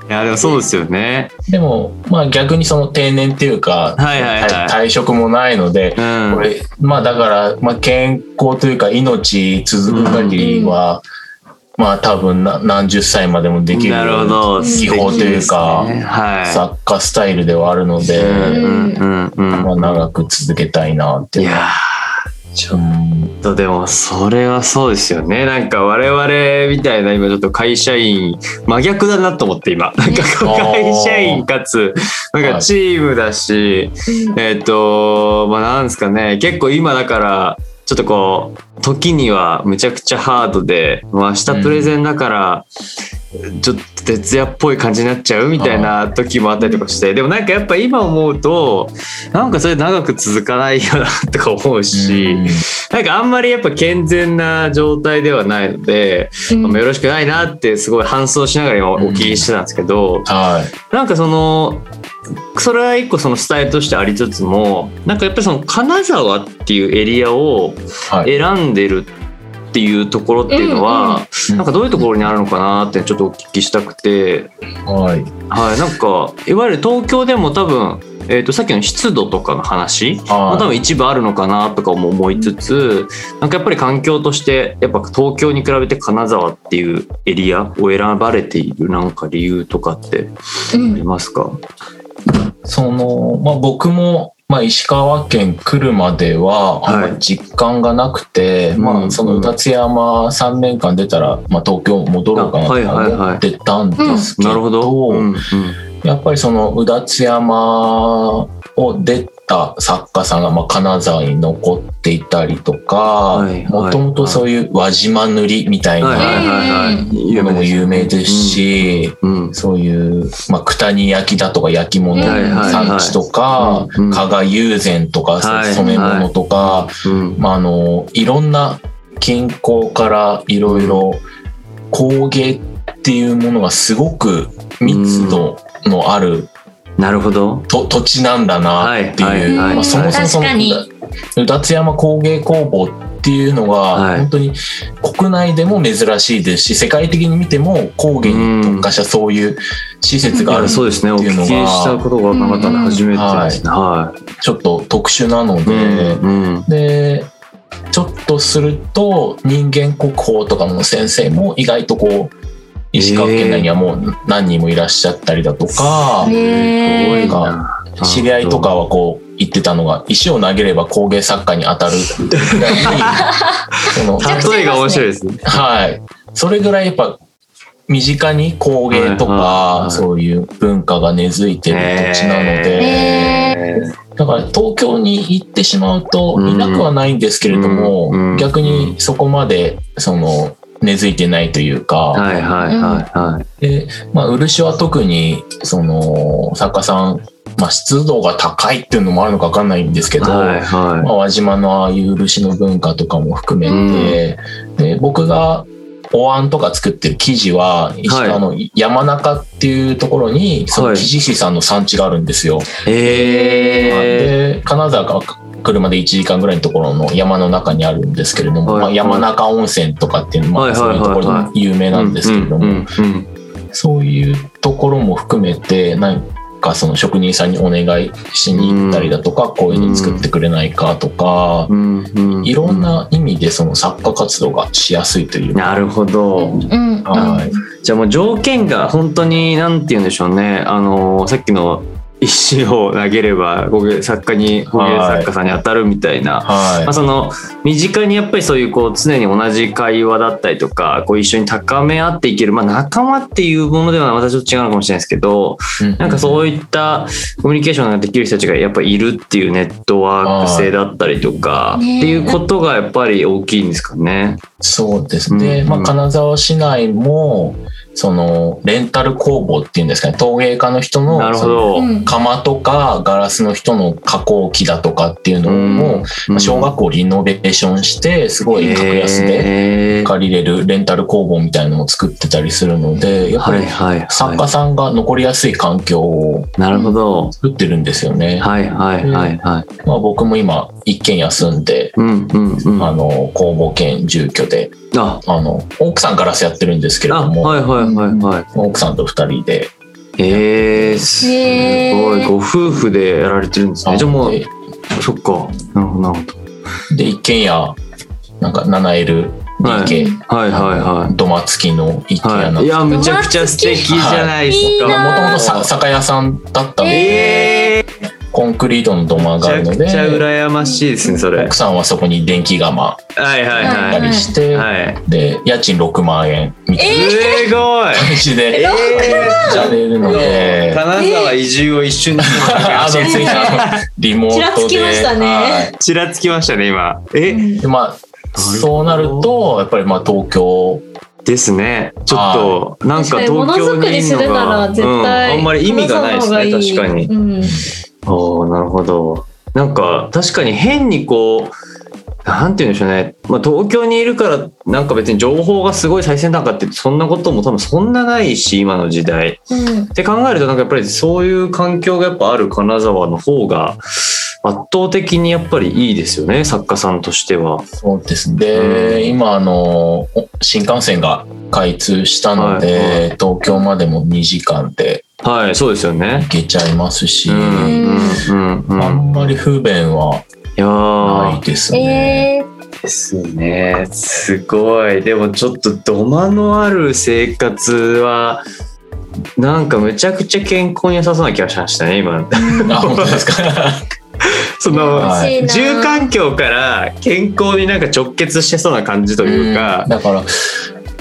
いやでもそうですよね。でも、まあ、逆にその定年っていうか、はいはいはい、退職もないので、うん、これまあだから、まあ、健康というか命続く限りは、うん、まあ多分な何十歳までもできる技法というか、ね、はい、作家スタイルではあるので、うんまあ、長く続けたいなっていうのは。いやちょっとでもそれはそうですよね。なんか我々みたいな今ちょっと会社員真逆だなと思って、今なんか会社員かつなんかチームだし、えっとまあなんですかね、結構今だからちょっとこう時にはむちゃくちゃハードで、明日プレゼンだからちょっと徹夜っぽい感じになっちゃうみたいな時もあったりとかして、でもなんかやっぱ今思うとなんかそれ長く続かないよなとか思うし、なんかあんまりやっぱ健全な状態ではないのでよろしくないなってすごい反省しながら今お聞きしてたんですけど、なんかそのそれは一個そのスタイルとしてありつつも、なんかやっぱりその金沢っていうエリアを選んでるっていうところっていうのは、なんかどういうところにあるのかなってちょっとお聞きしたくて、はいはい、なんかいわゆる東京でも多分、えーとさっきの湿度とかの話も多分一部あるのかなとかも思いつつ、なんかやっぱり環境としてやっぱ東京に比べて金沢っていうエリアを選ばれているなんか理由とかってありますか？うんそのまあ、僕も、まあ、石川県来るまでは、はい、あん実感がなくて、うんまあ、その宇達山さんねんかん出たら、まあ、東京戻ろうかなと思ってたんですけど、やっぱりその宇達山を出た作家さんが、まあ、金沢に残っっていたりとか、もともとそういう輪島塗りみたいなのも有名ですし、うんうん、そういう、まあ、九谷焼だとか焼き物の産地とか、加賀友禅とか染め物とか、まあ、あのいろんな近郊からいろいろ工芸っていうものがすごく密度のある、うん、なるほど、と土地なんだなっていう、はいはいはい、まあ、そもそもその宇達山工芸工房っていうのが本当に国内でも珍しいですし、世界的に見ても工芸に特化したそういう施設があるっていうのが、うん、いや、そうですね、お聞きしたことがなかったの初めてですね、はい、ちょっと特殊なので、うんうん、でちょっとすると人間国宝とかの先生も意外とこう石川県内にはもう何人もいらっしゃったりだとか、えー、知り合いとかはこう言ってたのが、石を投げれば工芸作家に当たるぐらいその例えが面白いですね、はい、それぐらいやっぱ身近に工芸とかそういう文化が根付いてる土地なので、だから東京に行ってしまうといなくはないんですけれども、逆にそこまでその根付いてないというか、はいはいはいはい、で、まあ、漆は特にその作家さん、まあ、湿度が高いっていうのもあるのか分かんないんですけど、はいはい、まあ、輪島のああいう漆の文化とかも含めて、うん、で僕がお椀とか作ってる生地は石川の山中っていうところにその木地師さんの産地があるんですよ、はい、で金沢が車でいちじかんぐらいのところの山の中にあるんですけれども、はいはい、まあ、山中温泉とかっていうのも、まあ、そういうところで有名なんですけれども、そういうところも含めてなんかその職人さんにお願いしに行ったりだとか、うん、こういうの作ってくれないかとか、うんうんうん、いろんな意味でその作家活動がしやすいというか。なるほど、うんうん、はい、じゃあもう条件が本当になんて言うんでしょうね、あのさっきの石を投げれば工芸作家に工芸作家さんに当たるみたいな、はい、まあ、その身近にやっぱりそういうこう常に同じ会話だったりとかこう一緒に高め合っていける、まあ、仲間っていうものではまたちょっと違うのかもしれないですけど、うん、なんかそういったコミュニケーションができる人たちがやっぱりいるっていうネットワーク性だったりとかっていうことがやっぱり大きいんですかね。そうですね、うん、まあ、金沢市内もそのレンタル工房っていうんですかね、陶芸家の人 の, その窯とかガラスの人の加工機だとかっていうのも、まあ、小学校をリノベーションしてすごい格安で借りれるレンタル工房みたいなのを作ってたりするので、やっぱり作家さんが残りやすい環境を作ってるんですよね。僕も今一軒休んで、うんうんうん、あの工房兼住居で、ああの奥さんガラスやってるんですけれども、はいはいはいはい、奥さんとふたりで、えー、すごいご夫婦でやられてるんですね。じゃあもう、そっか、なるほどなるほど。で一軒家なんか ななエル土間付きの一軒家なんですけど、はい、いやめちゃくちゃ素敵じゃないですか。もともと酒屋さんだったので、えーコンクリートの土間があるので、めちゃくちゃ羨ましいですねそれ。奥さんはそこに電気窯やったりして、はいはいはいはい、で家賃ろくまんえんみたいな、すごい感じでやれるので、金沢移住を一瞬でリモートでちらつきましたね。ちらつきましたね今。え、でまあそうなるとやっぱりまあ東京ですね。ちょっとなんか東京にいるのが、うん、あんまり意味がないですね確かに。うん、お、なるほど。なんか確かに変にこうなんて言うんでしょうね、まあ、東京にいるからなんか別に情報がすごい最先端かってそんなことも多分そんなないし今の時代、うん、って考えるとなんかやっぱりそういう環境がやっぱある金沢の方が圧倒的にやっぱりいいですよね作家さんとしては。そうですね、で、うん、今あの新幹線が開通したので、はいはい、東京までもにじかんで、はい、そうですよね、行けちゃいますし、うんうんうんうん、あんまり不便はないですね。ですね、すごい。でもちょっと土間のある生活はなんかめちゃくちゃ健康に良さそうな気がしましたね今。あ、本当ですか。その住環境から健康になんか直結してそうな感じというか、うん、だから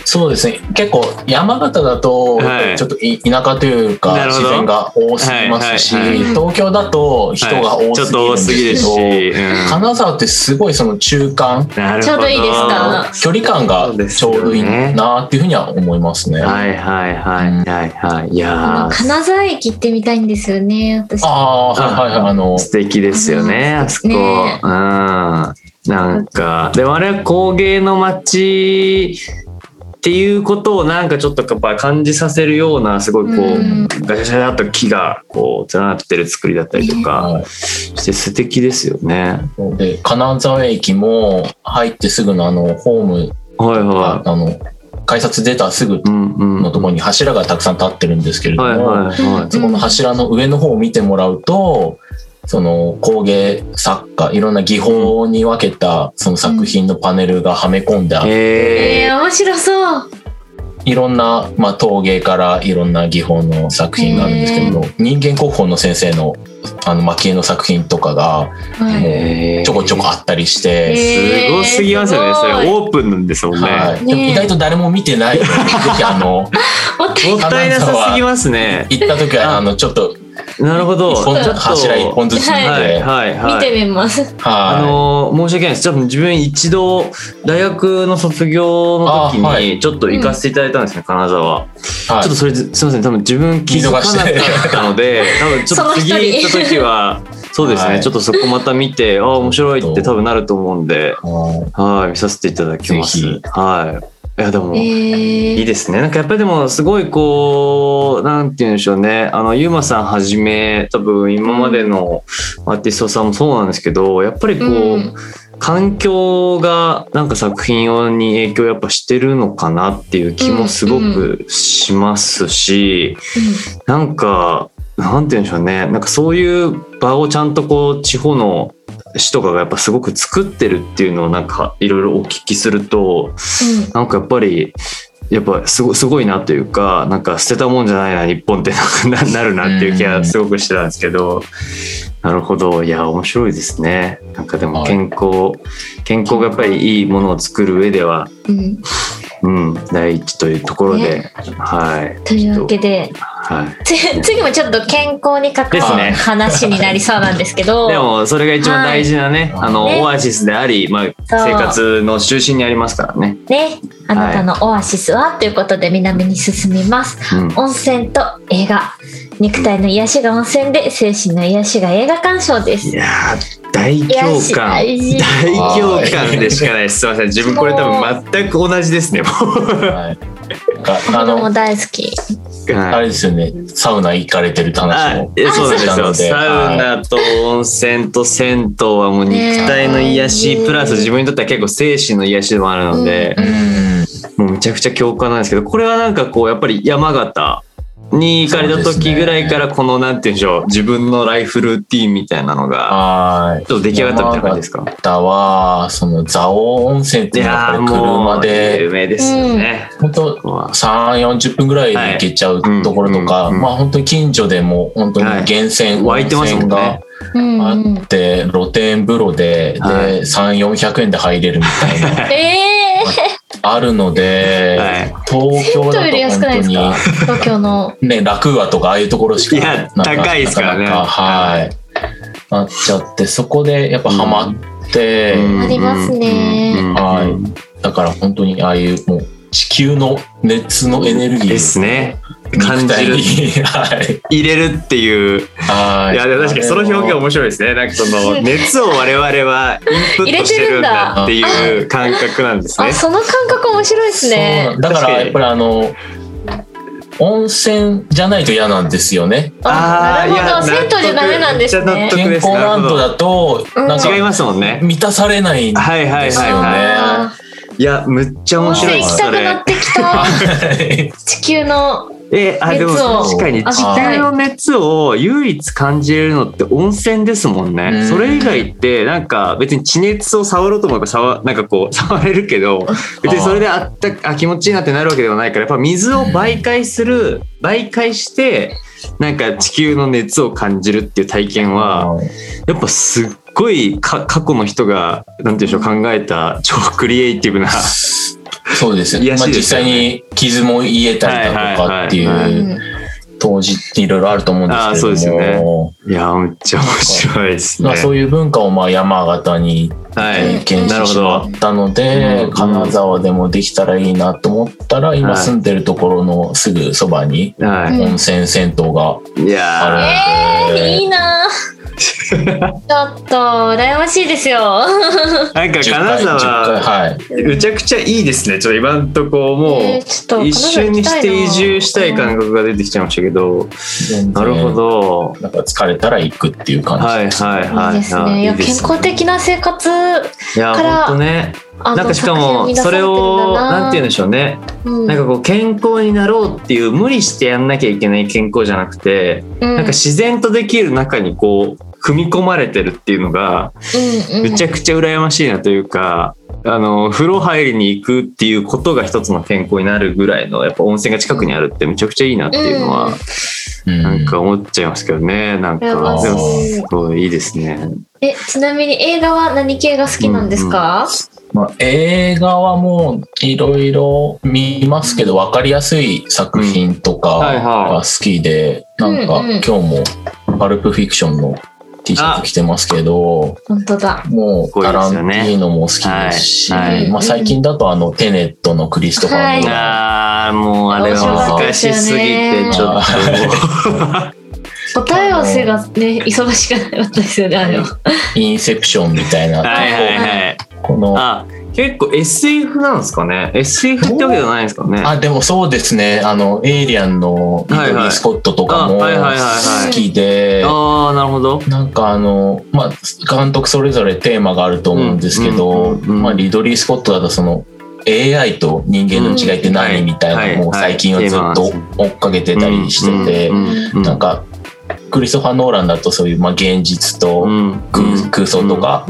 そうですね、結構山形だとちょっと田舎というか、はい、自然が多すぎますし、はいはいはい、東京だと人が多すぎるんですけど、はいうん、金沢ってすごいその中間、ちょうどいいですか、距離感がちょうどいいなっていうふうには思いますね。はいはいはいはいはい、いや金沢駅行ってみたいんですよね私。ああはいはい、あの素敵ですよねあそこ、ね、うん、なんかでもあれは工芸の街っていうことをなんかちょっとやっぱ感じさせるようなすごいこうガシャガシャっと木がこう連なってる作りだったりとかして素敵ですよね。で金沢駅も入ってすぐのあのホームとか、はいはい、あの改札出たすぐのところに柱がたくさん立ってるんですけれども、はいはいはい、そこの柱の上の方を見てもらうとその工芸作家いろんな技法に分けたその作品のパネルがはめ込んであって、えー、面白そう。いろんな、まあ、陶芸からいろんな技法の作品があるんですけど、人間国宝の先生のあの蒔絵の作品とかがもうちょこちょこあったりしてすごすぎますよね。それオープンなんですもんね、はい、でも意外と誰も見てないので、ね、ぜひあのもったいなさすぎますね。行った時はあのちょっとなるほど、柱一本ずつ見て、はいはいはい、見てみます、はい、あの申し訳ないです。ちょっと自分一度大学の卒業の時にちょっと行かせていただいたんですね、はい、金沢、はい、ちょっとそれすみません多分自分気づかなかったので多分ちょっと次行った時はそうですね、はい、ちょっとそこまた見てあ面白いって多分なると思うんで、はい、見させていただきます。はいいやでも、えー、いいですね。なんかやっぱりでもすごいこうなんて言うんでしょうね、あのゆうまさんはじめ多分今までのアーティストさんもそうなんですけどやっぱりこう、うん、環境がなんか作品に影響やっぱしてるのかなっていう気もすごくしますし、うんうん、なんかなんて言うんでしょうね、なんかそういう場をちゃんとこう地方の市とかがやっぱすごく作ってるっていうのをなんかいろいろお聞きすると、うん、なんかやっぱりやっぱす ご, すごいなというかなんか捨てたもんじゃないな日本ってな, なるなっていう気がすごくしてたんですけど、うん、なるほど、いや面白いですね。なんかでも健康、はい、健康がやっぱりいいものを作る上では、うんうん、第一というところで、ね、はい、というわけで、はい、次もちょっと健康に関わる話になりそうなんですけどでもそれが一番大事なね、はい、あのねオアシスであり、まあ、生活の中心にありますからね。ね、あなたのオアシスは、はい、ということで南に進みます、うん、温泉と映画、肉体の癒しが温泉で精神の癒しが映画鑑賞です。いや大共感大共感でしかないです。すいません自分これ多分全く同じですねも子供大好きあれですよね、サウナ行かれてるって話も。そうなんですよ、サウナと温泉と銭湯はもう肉体の癒し、ね、プラス自分にとっては結構精神の癒しでもあるので、うんうん、もうめちゃくちゃ共感なんですけど、これはなんかこうやっぱり山形に行かれた時ぐらいからこのなんて言うんでしょう、自分のライフルーティーンみたいなのがちょっと出来上がったみたいな感じですか。山形はその蔵王温泉っていうのはやっぱり車で有名ですよね。本当さんじゅうよんじゅっぷんぐらいで行けちゃうところとか、まあ本当に近所でも本当に源泉湧いてますもんね。あって露天風呂ででさんぜんよんひゃくえんで入れるみたいな。えー。あるので、はい、東京だと本当に東京のねラクーアとかああいうところしかなかなか高いですからね。はい。なっちゃってそこでやっぱハマって、うん、ありますね。はい。だから本当にああいうもう地球の熱のエネルギーですね。感じる入れるっていう、はい、いやでも確かにその表現面白いですね。なんかその熱を我々はインプットしてるんだっていう感覚なんですね。ああその感覚面白いですね。だからやっぱりあの温泉じゃないと嫌なんですよね。ああ、なるほど、銭湯じゃダメなんですね。健康ランドだとなんか違いますもんね。満たされないんですよね。はいはいはいはい、いやむっちゃ面白いですね。行きたくなってきた地球のえあでも確かに地球の熱を唯一感じれるのって温泉ですもんね。それ以外ってなんか別に地熱を触ろうと思えば触なんかこう触れるけど別にそれであったあ気持ちいいなってなるわけではないから、やっぱ水を媒介する媒介してなんか地球の熱を感じるっていう体験はやっぱすっごい過去の人がなんていうんでしょう考えた超クリエイティブな。そうですよね。まあ、実際に傷も癒えたりだとかっていう当時っていろいろあると思うんですけれども、ね、いやめっちゃ面白いですね。まあ、そういう文化をまあ山形に経験してしまったので、はい、金沢でもできたらいいなと思ったら、今住んでるところのすぐそばに温泉銭湯があるので、いやー、えー、いいなーちょっと羨ましいですよ。なんか金沢、はい、むちゃくちゃいいですね。ちょっと今んとこもう、えー、一瞬にして移住したい感覚が出てきちゃいましたけど、うん、なるほど。なんか疲れたら行くっていう感じですね。はいはいはい、いいですね。いや健康的な生活から本当ね。なんかしかもそれをなんて言うんでしょうね、うん、なんかこう健康になろうっていう無理してやんなきゃいけない健康じゃなくて、うん、なんか自然とできる中にこう組み込まれてるっていうのがむちゃくちゃ羨ましいなというか、あの風呂入りに行くっていうことが一つの健康になるぐらいのやっぱ温泉が近くにあるってむちゃくちゃいいなっていうのはなんか思っちゃいますけどね。なんかでもすごいいいですね。えちなみに映画は何系が好きなんですか？うんうんまあ、映画はもういろいろ見ますけど、分かりやすい作品とかが好きで、うんはいはい、なんか今日もパルプフィクションのT シャツ着てますけど、本当だ。もうタランティーノも好きですし、はいはいまあ、最近だとあのテネットのクリストファー、はい、あーもうあれは難しすぎてちょっと答え合わせがね忙しくなかったですよね。あれはインセプションみたいなはいはい、はい、このあ結構 エスエフ なんですかね。 エスエフ ってわけじゃないんですかね。あでもそうですね、あのエイリアンのリドリー・スコットとかも好きで、ああなるほど。なんかあのまあ監督それぞれテーマがあると思うんですけど、まあリドリー・スコットだとその エーアイ と人間の違いって何みたいなのを最近はずっと追っかけてたりしてて、なんかクリストファー・ノーランだとそういうまあ現実と空想とか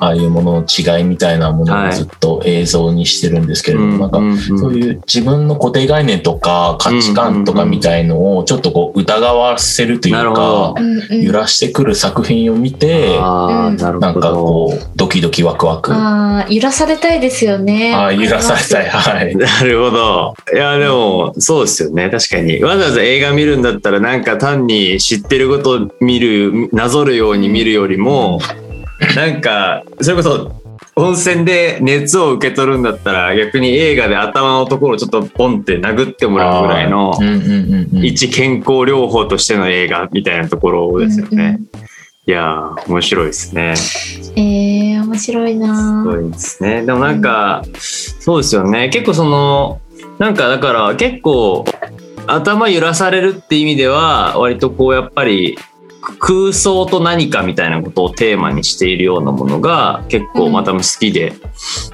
ああいうものの違いみたいなものをずっと映像にしてるんですけれども、なんかそういう自分の固定概念とか価値観とかみたいのをちょっとこう疑わせるというか揺らしてくる作品を見て、なんかこうドキドキワクワク、あ揺らされたいですよね。あ揺らされたい、はいなるほど。いやでもそうですよね。確かにわざわざ映画見るんだったらなんか単に知ってることを見るなぞるように見るよりも、なんかそれこそ温泉で熱を受け取るんだったら逆に映画で頭のところをちょっとポンって殴ってもらうぐらいの一健康療法としての映画みたいなところですよね。いやー面白いですね。えー、面白いな。すごいですね。でもなんかそうですよね。結構そのなんかだから結構頭揺らされるって意味では割とこうやっぱり空想と何かみたいなことをテーマにしているようなものが結構また好きで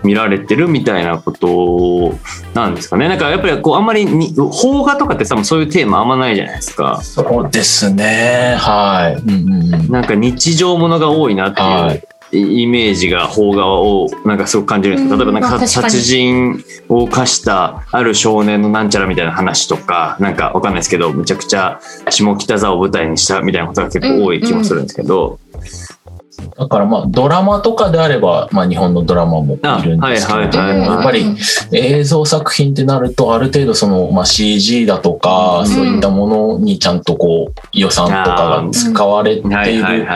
見られてるみたいなことなんですかね。なんかやっぱりこうあんまりに邦画とかって多分そういうテーマあんまないじゃないですか。そうですねはい、うんうん、なんか日常ものが多いなっていう、はいイメージが邦画をなんかすごく感じるんですけど、例えばなんか殺人を犯したある少年のなんちゃらみたいな話とかなんかわかんないですけど、むちゃくちゃ下北沢を舞台にしたみたいなことが結構多い気もするんですけど、うんうん、だからまあドラマとかであれば、まあ、日本のドラマもいるんですけど、やっぱり映像作品ってなるとある程度そのまあ シージー だとかそういったものにちゃんとこう予算とかが使われている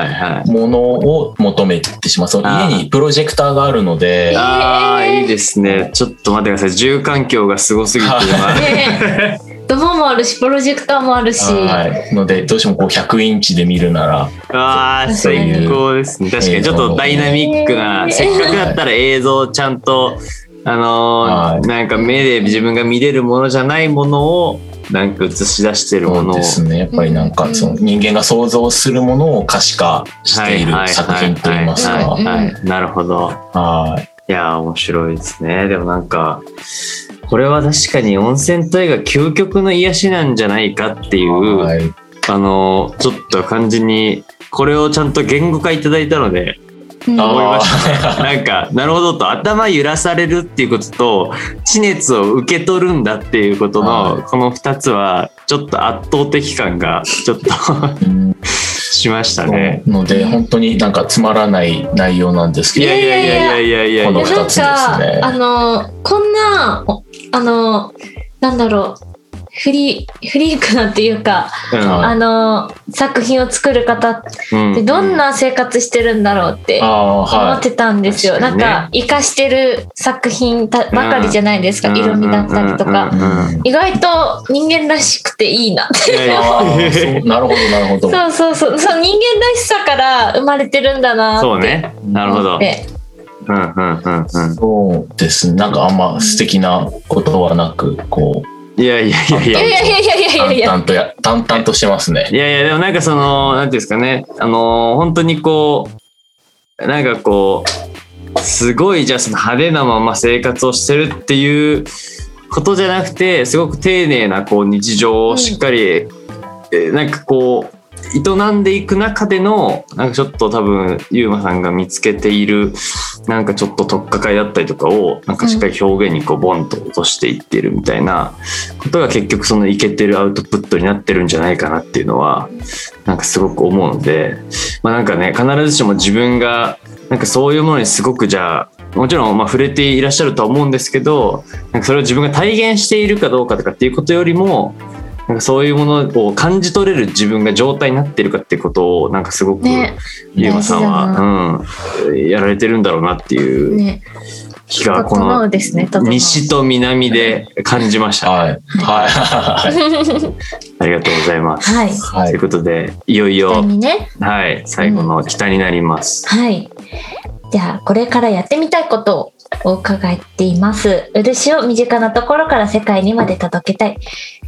ものを求めてしまう。その家にプロジェクターがあるので、ああいいですね。ちょっと待ってください、住環境がすごすぎてドアもあるしプロジェクターもあるし、はい、のでどうしてもこうひゃくインチで見るならああ最高ですね。確かにちょっとダイナミックな、せっかくだったら映像をちゃんとあのー、なんか目で自分が見れるものじゃないものをなんか映し出してるものを、そうですね、やっぱりなんかその人間が想像するものを可視化している作品といいますか、なるほど。はい、いや面白いですね。でもなんかこれは確かに温泉と映画究極の癒しなんじゃないかっていう、はい、あのちょっと感じにこれをちゃんと言語化いただいたので思いましたね。なんかなるほどと、頭揺らされるっていうことと地熱を受け取るんだっていうことのこのふたつはちょっと圧倒的感がちょっとしましたね。ので本当になんかつまらない内容なんですけど、いやいやいやいやいや、このふたつですね。あのこんなあのなんだろう。フリー、フリークなっていうか、うん、あの作品を作る方ってどんな生活してるんだろうって思ってたんですよ、うんうんはいね、なんか活かしてる作品ばかりじゃないですか、うん、色味だったりとか、うんうん、意外と人間らしくていいなってなるほどなるほどそうそうそう、その人間らしさから生まれてるんだなって、そうね、なるほど、うんうんうんうん、そうですね、なんかあんま素敵なことはなくこういやいやいやいやいやいやいやいや淡々とや淡々としてますね。いやいやでもなんかそのなんていうんですかね、あのー、本当にこうなんかこうすごいじゃあその派手なまま生活をしてるっていうことじゃなくて、すごく丁寧なこう日常をしっかり、うん、なんかこう営んでいく中でのなんかちょっと多分ゆうまさんが見つけているなんかちょっと取っかかりだったりとかをなんかしっかり表現にこうボンと落としていってるみたいなことが結局そのイケてるアウトプットになってるんじゃないかなっていうのはなんかすごく思うので、まあなんかね必ずしも自分がなんかそういうものにすごくじゃあもちろんまあ触れていらっしゃるとは思うんですけど、なんかそれを自分が体現しているかどうかとかっていうことよりもなんかそういうものを感じ取れる自分が状態になってるかっていうことをなんかすごくゆうまさんは、うん、やられてるんだろうなっていう気がこの西と南で感じました、ね、はいはいありがとうございます、はい、ということでいよいよ、ねはい、最後の北になります、うんはい、じゃあこれからやってみたいことをお伺いしています。漆を身近なところから世界にまで届けたい、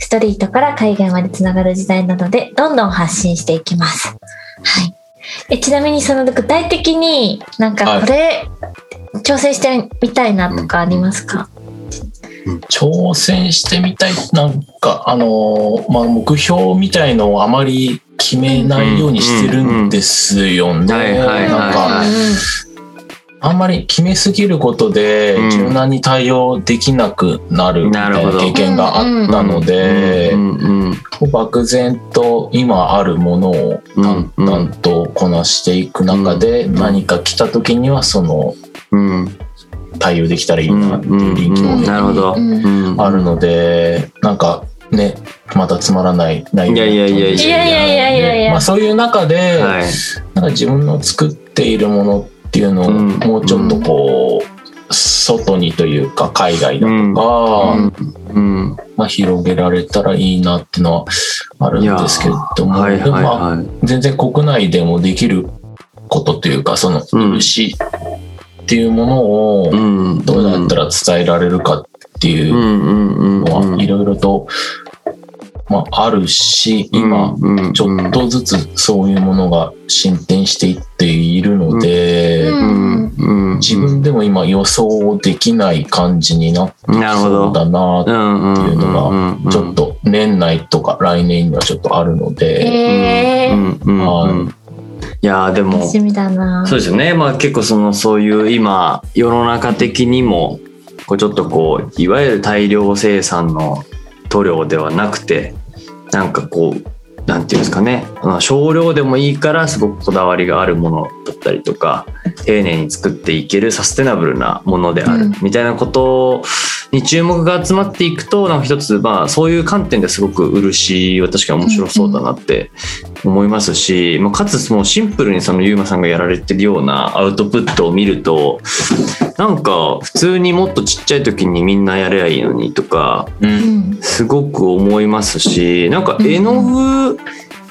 ストリートから海外までつながる時代なのでどんどん発信していきます、はい、えちなみにその具体的になんかこれ、はい、挑戦してみたいなとかありますか、うんうん、挑戦してみたいなんかあの、まあ、目標みたいのをあまり決めないようにしてるんですよね。なんかあんまり決めすぎることで柔軟に対応できなくなるみたいな経験があったので、漠然と今あるものを淡々とこなしていく中で何か来た時にはその対応できたらいいなっていう臨機応変にあるので、なんかねまたつまらない内容いやいやいやいやいやいや、まあそういう中でなんか自分の作っているものっていうのをもうちょっとこう外にというか海外だとかまあ広げられたらいいなっていうのはあるんですけども、でもまあ全然国内でもできることというかその漆っていうものをどうやったら伝えられるかっていうのはいろいろとまあ、あるし今、うんうんうん、ちょっとずつそういうものが進展していっているので、うんうんうん、自分でも今予想できない感じになってそうだなっていうのがちょっと年内とか来年にはちょっとあるので、いやでも楽しみだな。そうですよね、まあ、結構そのそういう今世の中的にもこうちょっとこういわゆる大量生産の塗料ではなくてなんかこうなんていうんですかね、少量でもいいからすごくこだわりがあるものだったりとか丁寧に作っていけるサステナブルなものであるみたいなことに注目が集まっていくと、なんか一つまあそういう観点ですごく漆は確かに面白そうだなって思いますし、かつもうシンプルにそのゆうまさんがやられてるようなアウトプットを見るとなんか普通にもっとちっちゃい時にみんなやればいいのにとかすごく思いますし、なんか絵の具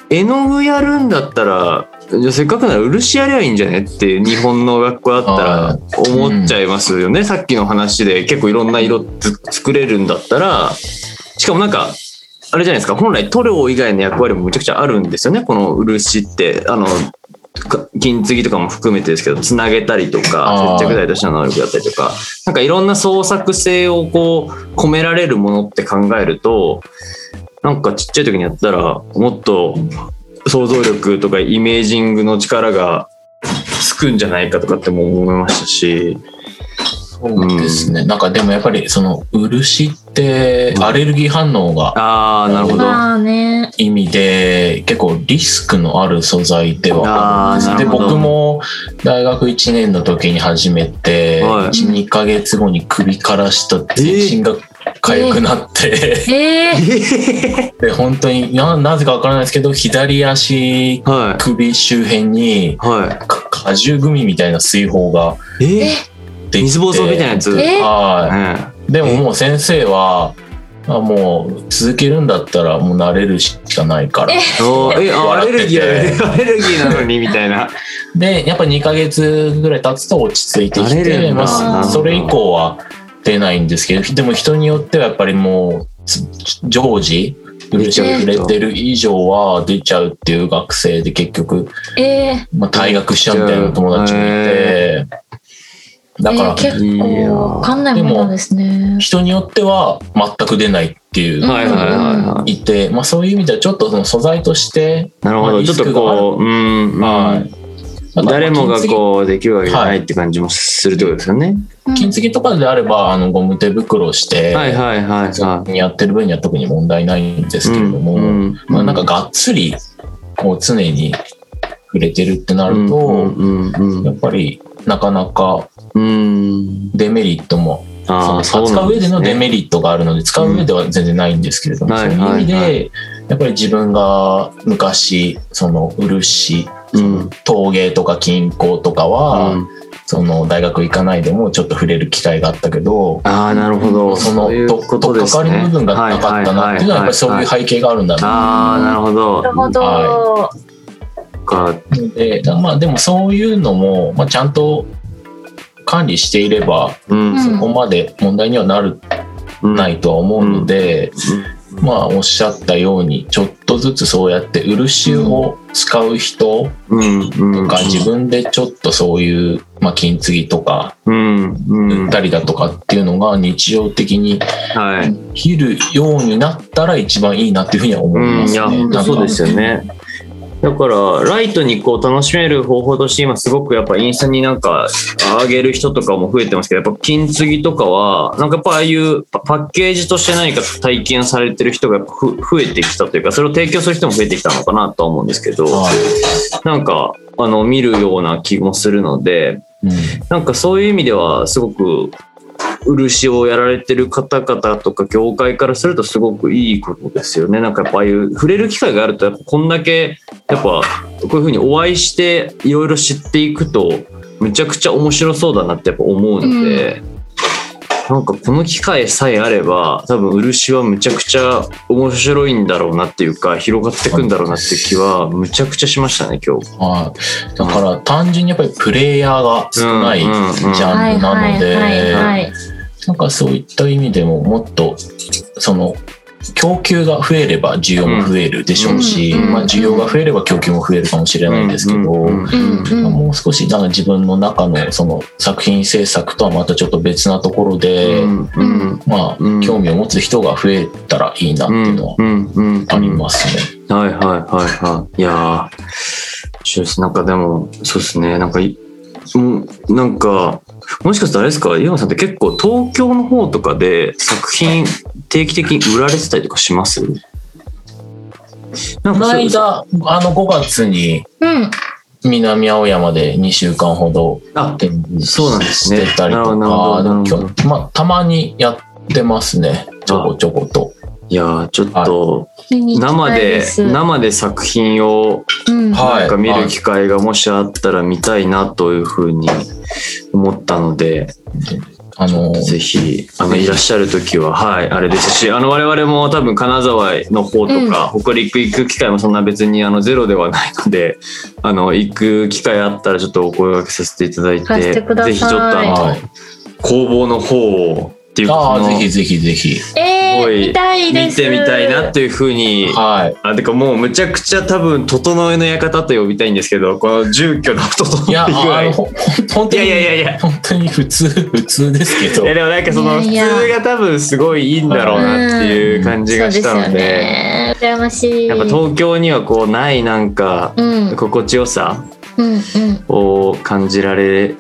絵の具やるんだったらじゃあせっかくなら漆やりゃいいんじゃねって日本の学校だったら思っちゃいますよね、うん、さっきの話で結構いろんな色作れるんだったら、しかもなんかあれじゃないですか、本来塗料以外の役割もめちゃくちゃあるんですよね、この漆ってあの金継ぎとかも含めてですけどつなげたりとか接着剤としての能力だったりとかなんかいろんな創作性をこう込められるものって考えると、なんかちっちゃい時にやったらもっと想像力とかイメージングの力がつくんじゃないかとかっても思いましたし、そうですね、うん、なんかでもやっぱりその漆ってアレルギー反応が、うん、あーなるほど、まあね、意味で結構リスクのある素材ではあるんです。あー、なるほど。で僕も大学いちねんの時に始めて、はい、いち、にかげつごに首から下全身が痒くなって、えーえー、で本当に な, なぜかわからないですけど左足首周辺に、はい、果汁グミみたいな水泡が、えー水ぼうそうみたいなやつ、えーはい、うん、でももう先生はあもう続けるんだったらもう慣れるしかないから、えー、えアレルギーアレルギーなのにみたいなでやっぱにかげつぐらい経つと落ち着いてきて、まあ、それ以降は出ないんですけど、でも人によってはやっぱりもう常時漆が触れてる以上は出ちゃうっていう学生で結局、えーまあ、退学しちゃうみたいな友達もいて、えーだから、えー、結構分かんないものですね。人によっては全く出ないっていう人もいて、まあ、そういう意味ではちょっとその素材としてなるほど、ちょっとこう、うん、はい、誰もがこうできるわけじゃないって感じもするってことですよね。金継ぎとかであればあのゴム手袋して、はいはいはいはい、やってる分には特に問題ないんですけれども、うんうんまあ、なんかがっつりこう常に触れてるってなると、うんうんうんうん、やっぱりなかなかデメリットも、あその使う上でのデメリットがあるので、使う上では全然ないんですけれども、うん、そういう意味でやっぱり自分が昔その漆、うん、陶芸とか金工とかは、うん、その大学行かないでもちょっと触れる機会があったけど、あなるほど、その取っかかりの部分がなかったなっていうのはやっぱりそういう背景があるんだな。あなるほど、なるほど、はいかでまあ、でもそういうのも、まあ、ちゃんと管理していれば、うん、そこまで問題にはなる、うん、ないとは思うので、うんうん、まあおっしゃったようにちょっとずつそうやって漆を使う人とか自分でちょっとそういう、まあ、金継ぎとか塗ったりだとかっていうのが日常的にできるようになったら一番いいなっていうふうには思いますね。うん、いや、そうですよね。だからライトにこう楽しめる方法として今すごくやっぱインスタになんか上げる人とかも増えてますけど、やっぱ金継ぎとかはなんかやっぱああいうパッケージとして何か体験されてる人がやっぱ増えてきたというか、それを提供する人も増えてきたのかなとは思うんですけど、なんかあの見るような気もするので、なんかそういう意味ではすごく漆をやられてる方々とか業界からするとすごくいいことですよね。なんかやっぱああいう触れる機会があるとやっぱこんだけやっぱこういう風にお会いしていろいろ知っていくとめちゃくちゃ面白そうだなってやっぱ思うので、うん、なんかこの機会さえあれば多分漆はめちゃくちゃ面白いんだろうなっていうか広がってくんだろうなっていう気はむちゃくちゃしましたね今日。ああ、だから単純にやっぱりプレイヤーが少ないジャンルなので、なんかそういった意味でももっとその供給が増えれば需要も増えるでしょうし、うんまあ、需要が増えれば供給も増えるかもしれないんですけど、もう少しなんか自分の中のその作品制作とはまたちょっと別なところで、うんうん、まあ、うん、興味を持つ人が増えたらいいなっていうのはありますね。うんうんうん、はいはいはいはい。いやー、なんかでもそうですね、なんかなんかもしかしたらあれですか、岩間さんって結構東京の方とかで作品定期的に売られてたりとかします？なんかこの間あのごがつに南青山でにしゅうかんほど展示してたりとか、まあ、たまにやってますね、ちょこちょこと。いやちょっと生 で, 生で作品をなんか見る機会がもしあったら見たいなというふうに思ったので、あのぜひあのいらっしゃるときは、はい、あれですし、あの我々も多分金沢の方とか、うん、北陸行く機会もそんな別にあのゼロではないので、あの行く機会あったらちょっとお声掛けさせていただいて、ぜひちょっとあの、はい、工房の方をっていうか、ぜひぜひぜひ、えー、見たいです、見てみたいなっていう風に、はい、あてかもうむちゃくちゃ多分整えの館と呼びたいんですけど、この住居の整え、いやあの本当にいやいやいや本当に普通普通ですけど、いやでもなんかその普通が多分すごいいいんだろうなっていう感じがしたので、うん、そうですよね、羨ましい。やっぱ東京にはこうないなんか心地よさを感じられ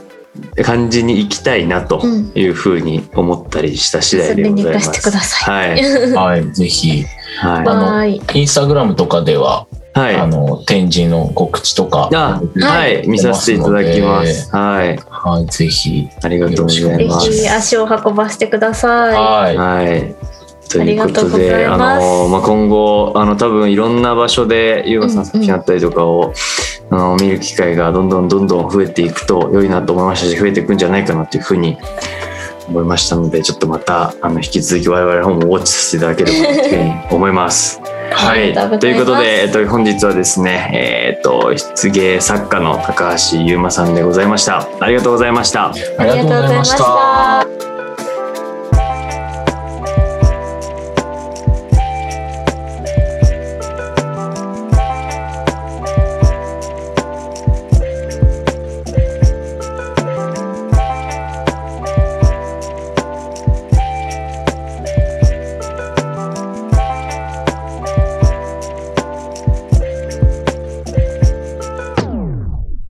感じに行きたいなというふうに思ったりした次第でございます。うん、遊びに行かせてください。はい、はい、ぜひ、はい、あのインスタグラムとかでは、はい、あの展示の告知とか、はい、見させていただきます。はい、はい、ぜひありがとうございます。ぜひ足を運ばせてください。はい。はいということで、あの、まあ、今後あの多分いろんな場所で優雅さん作品あったりとかを、うんうん、あの見る機会がどんどんどんどん増えていくと良いなと思いましたし、増えていくんじゃないかなというふうに思いましたので、ちょっとまたあの引き続き我々の方もウォッチさせていただければというふうに思います。はい、ということで、えっと、本日はですね、えー、っと漆芸作家の高橋優馬さんでございました。ありがとうございました。ありがとうございました。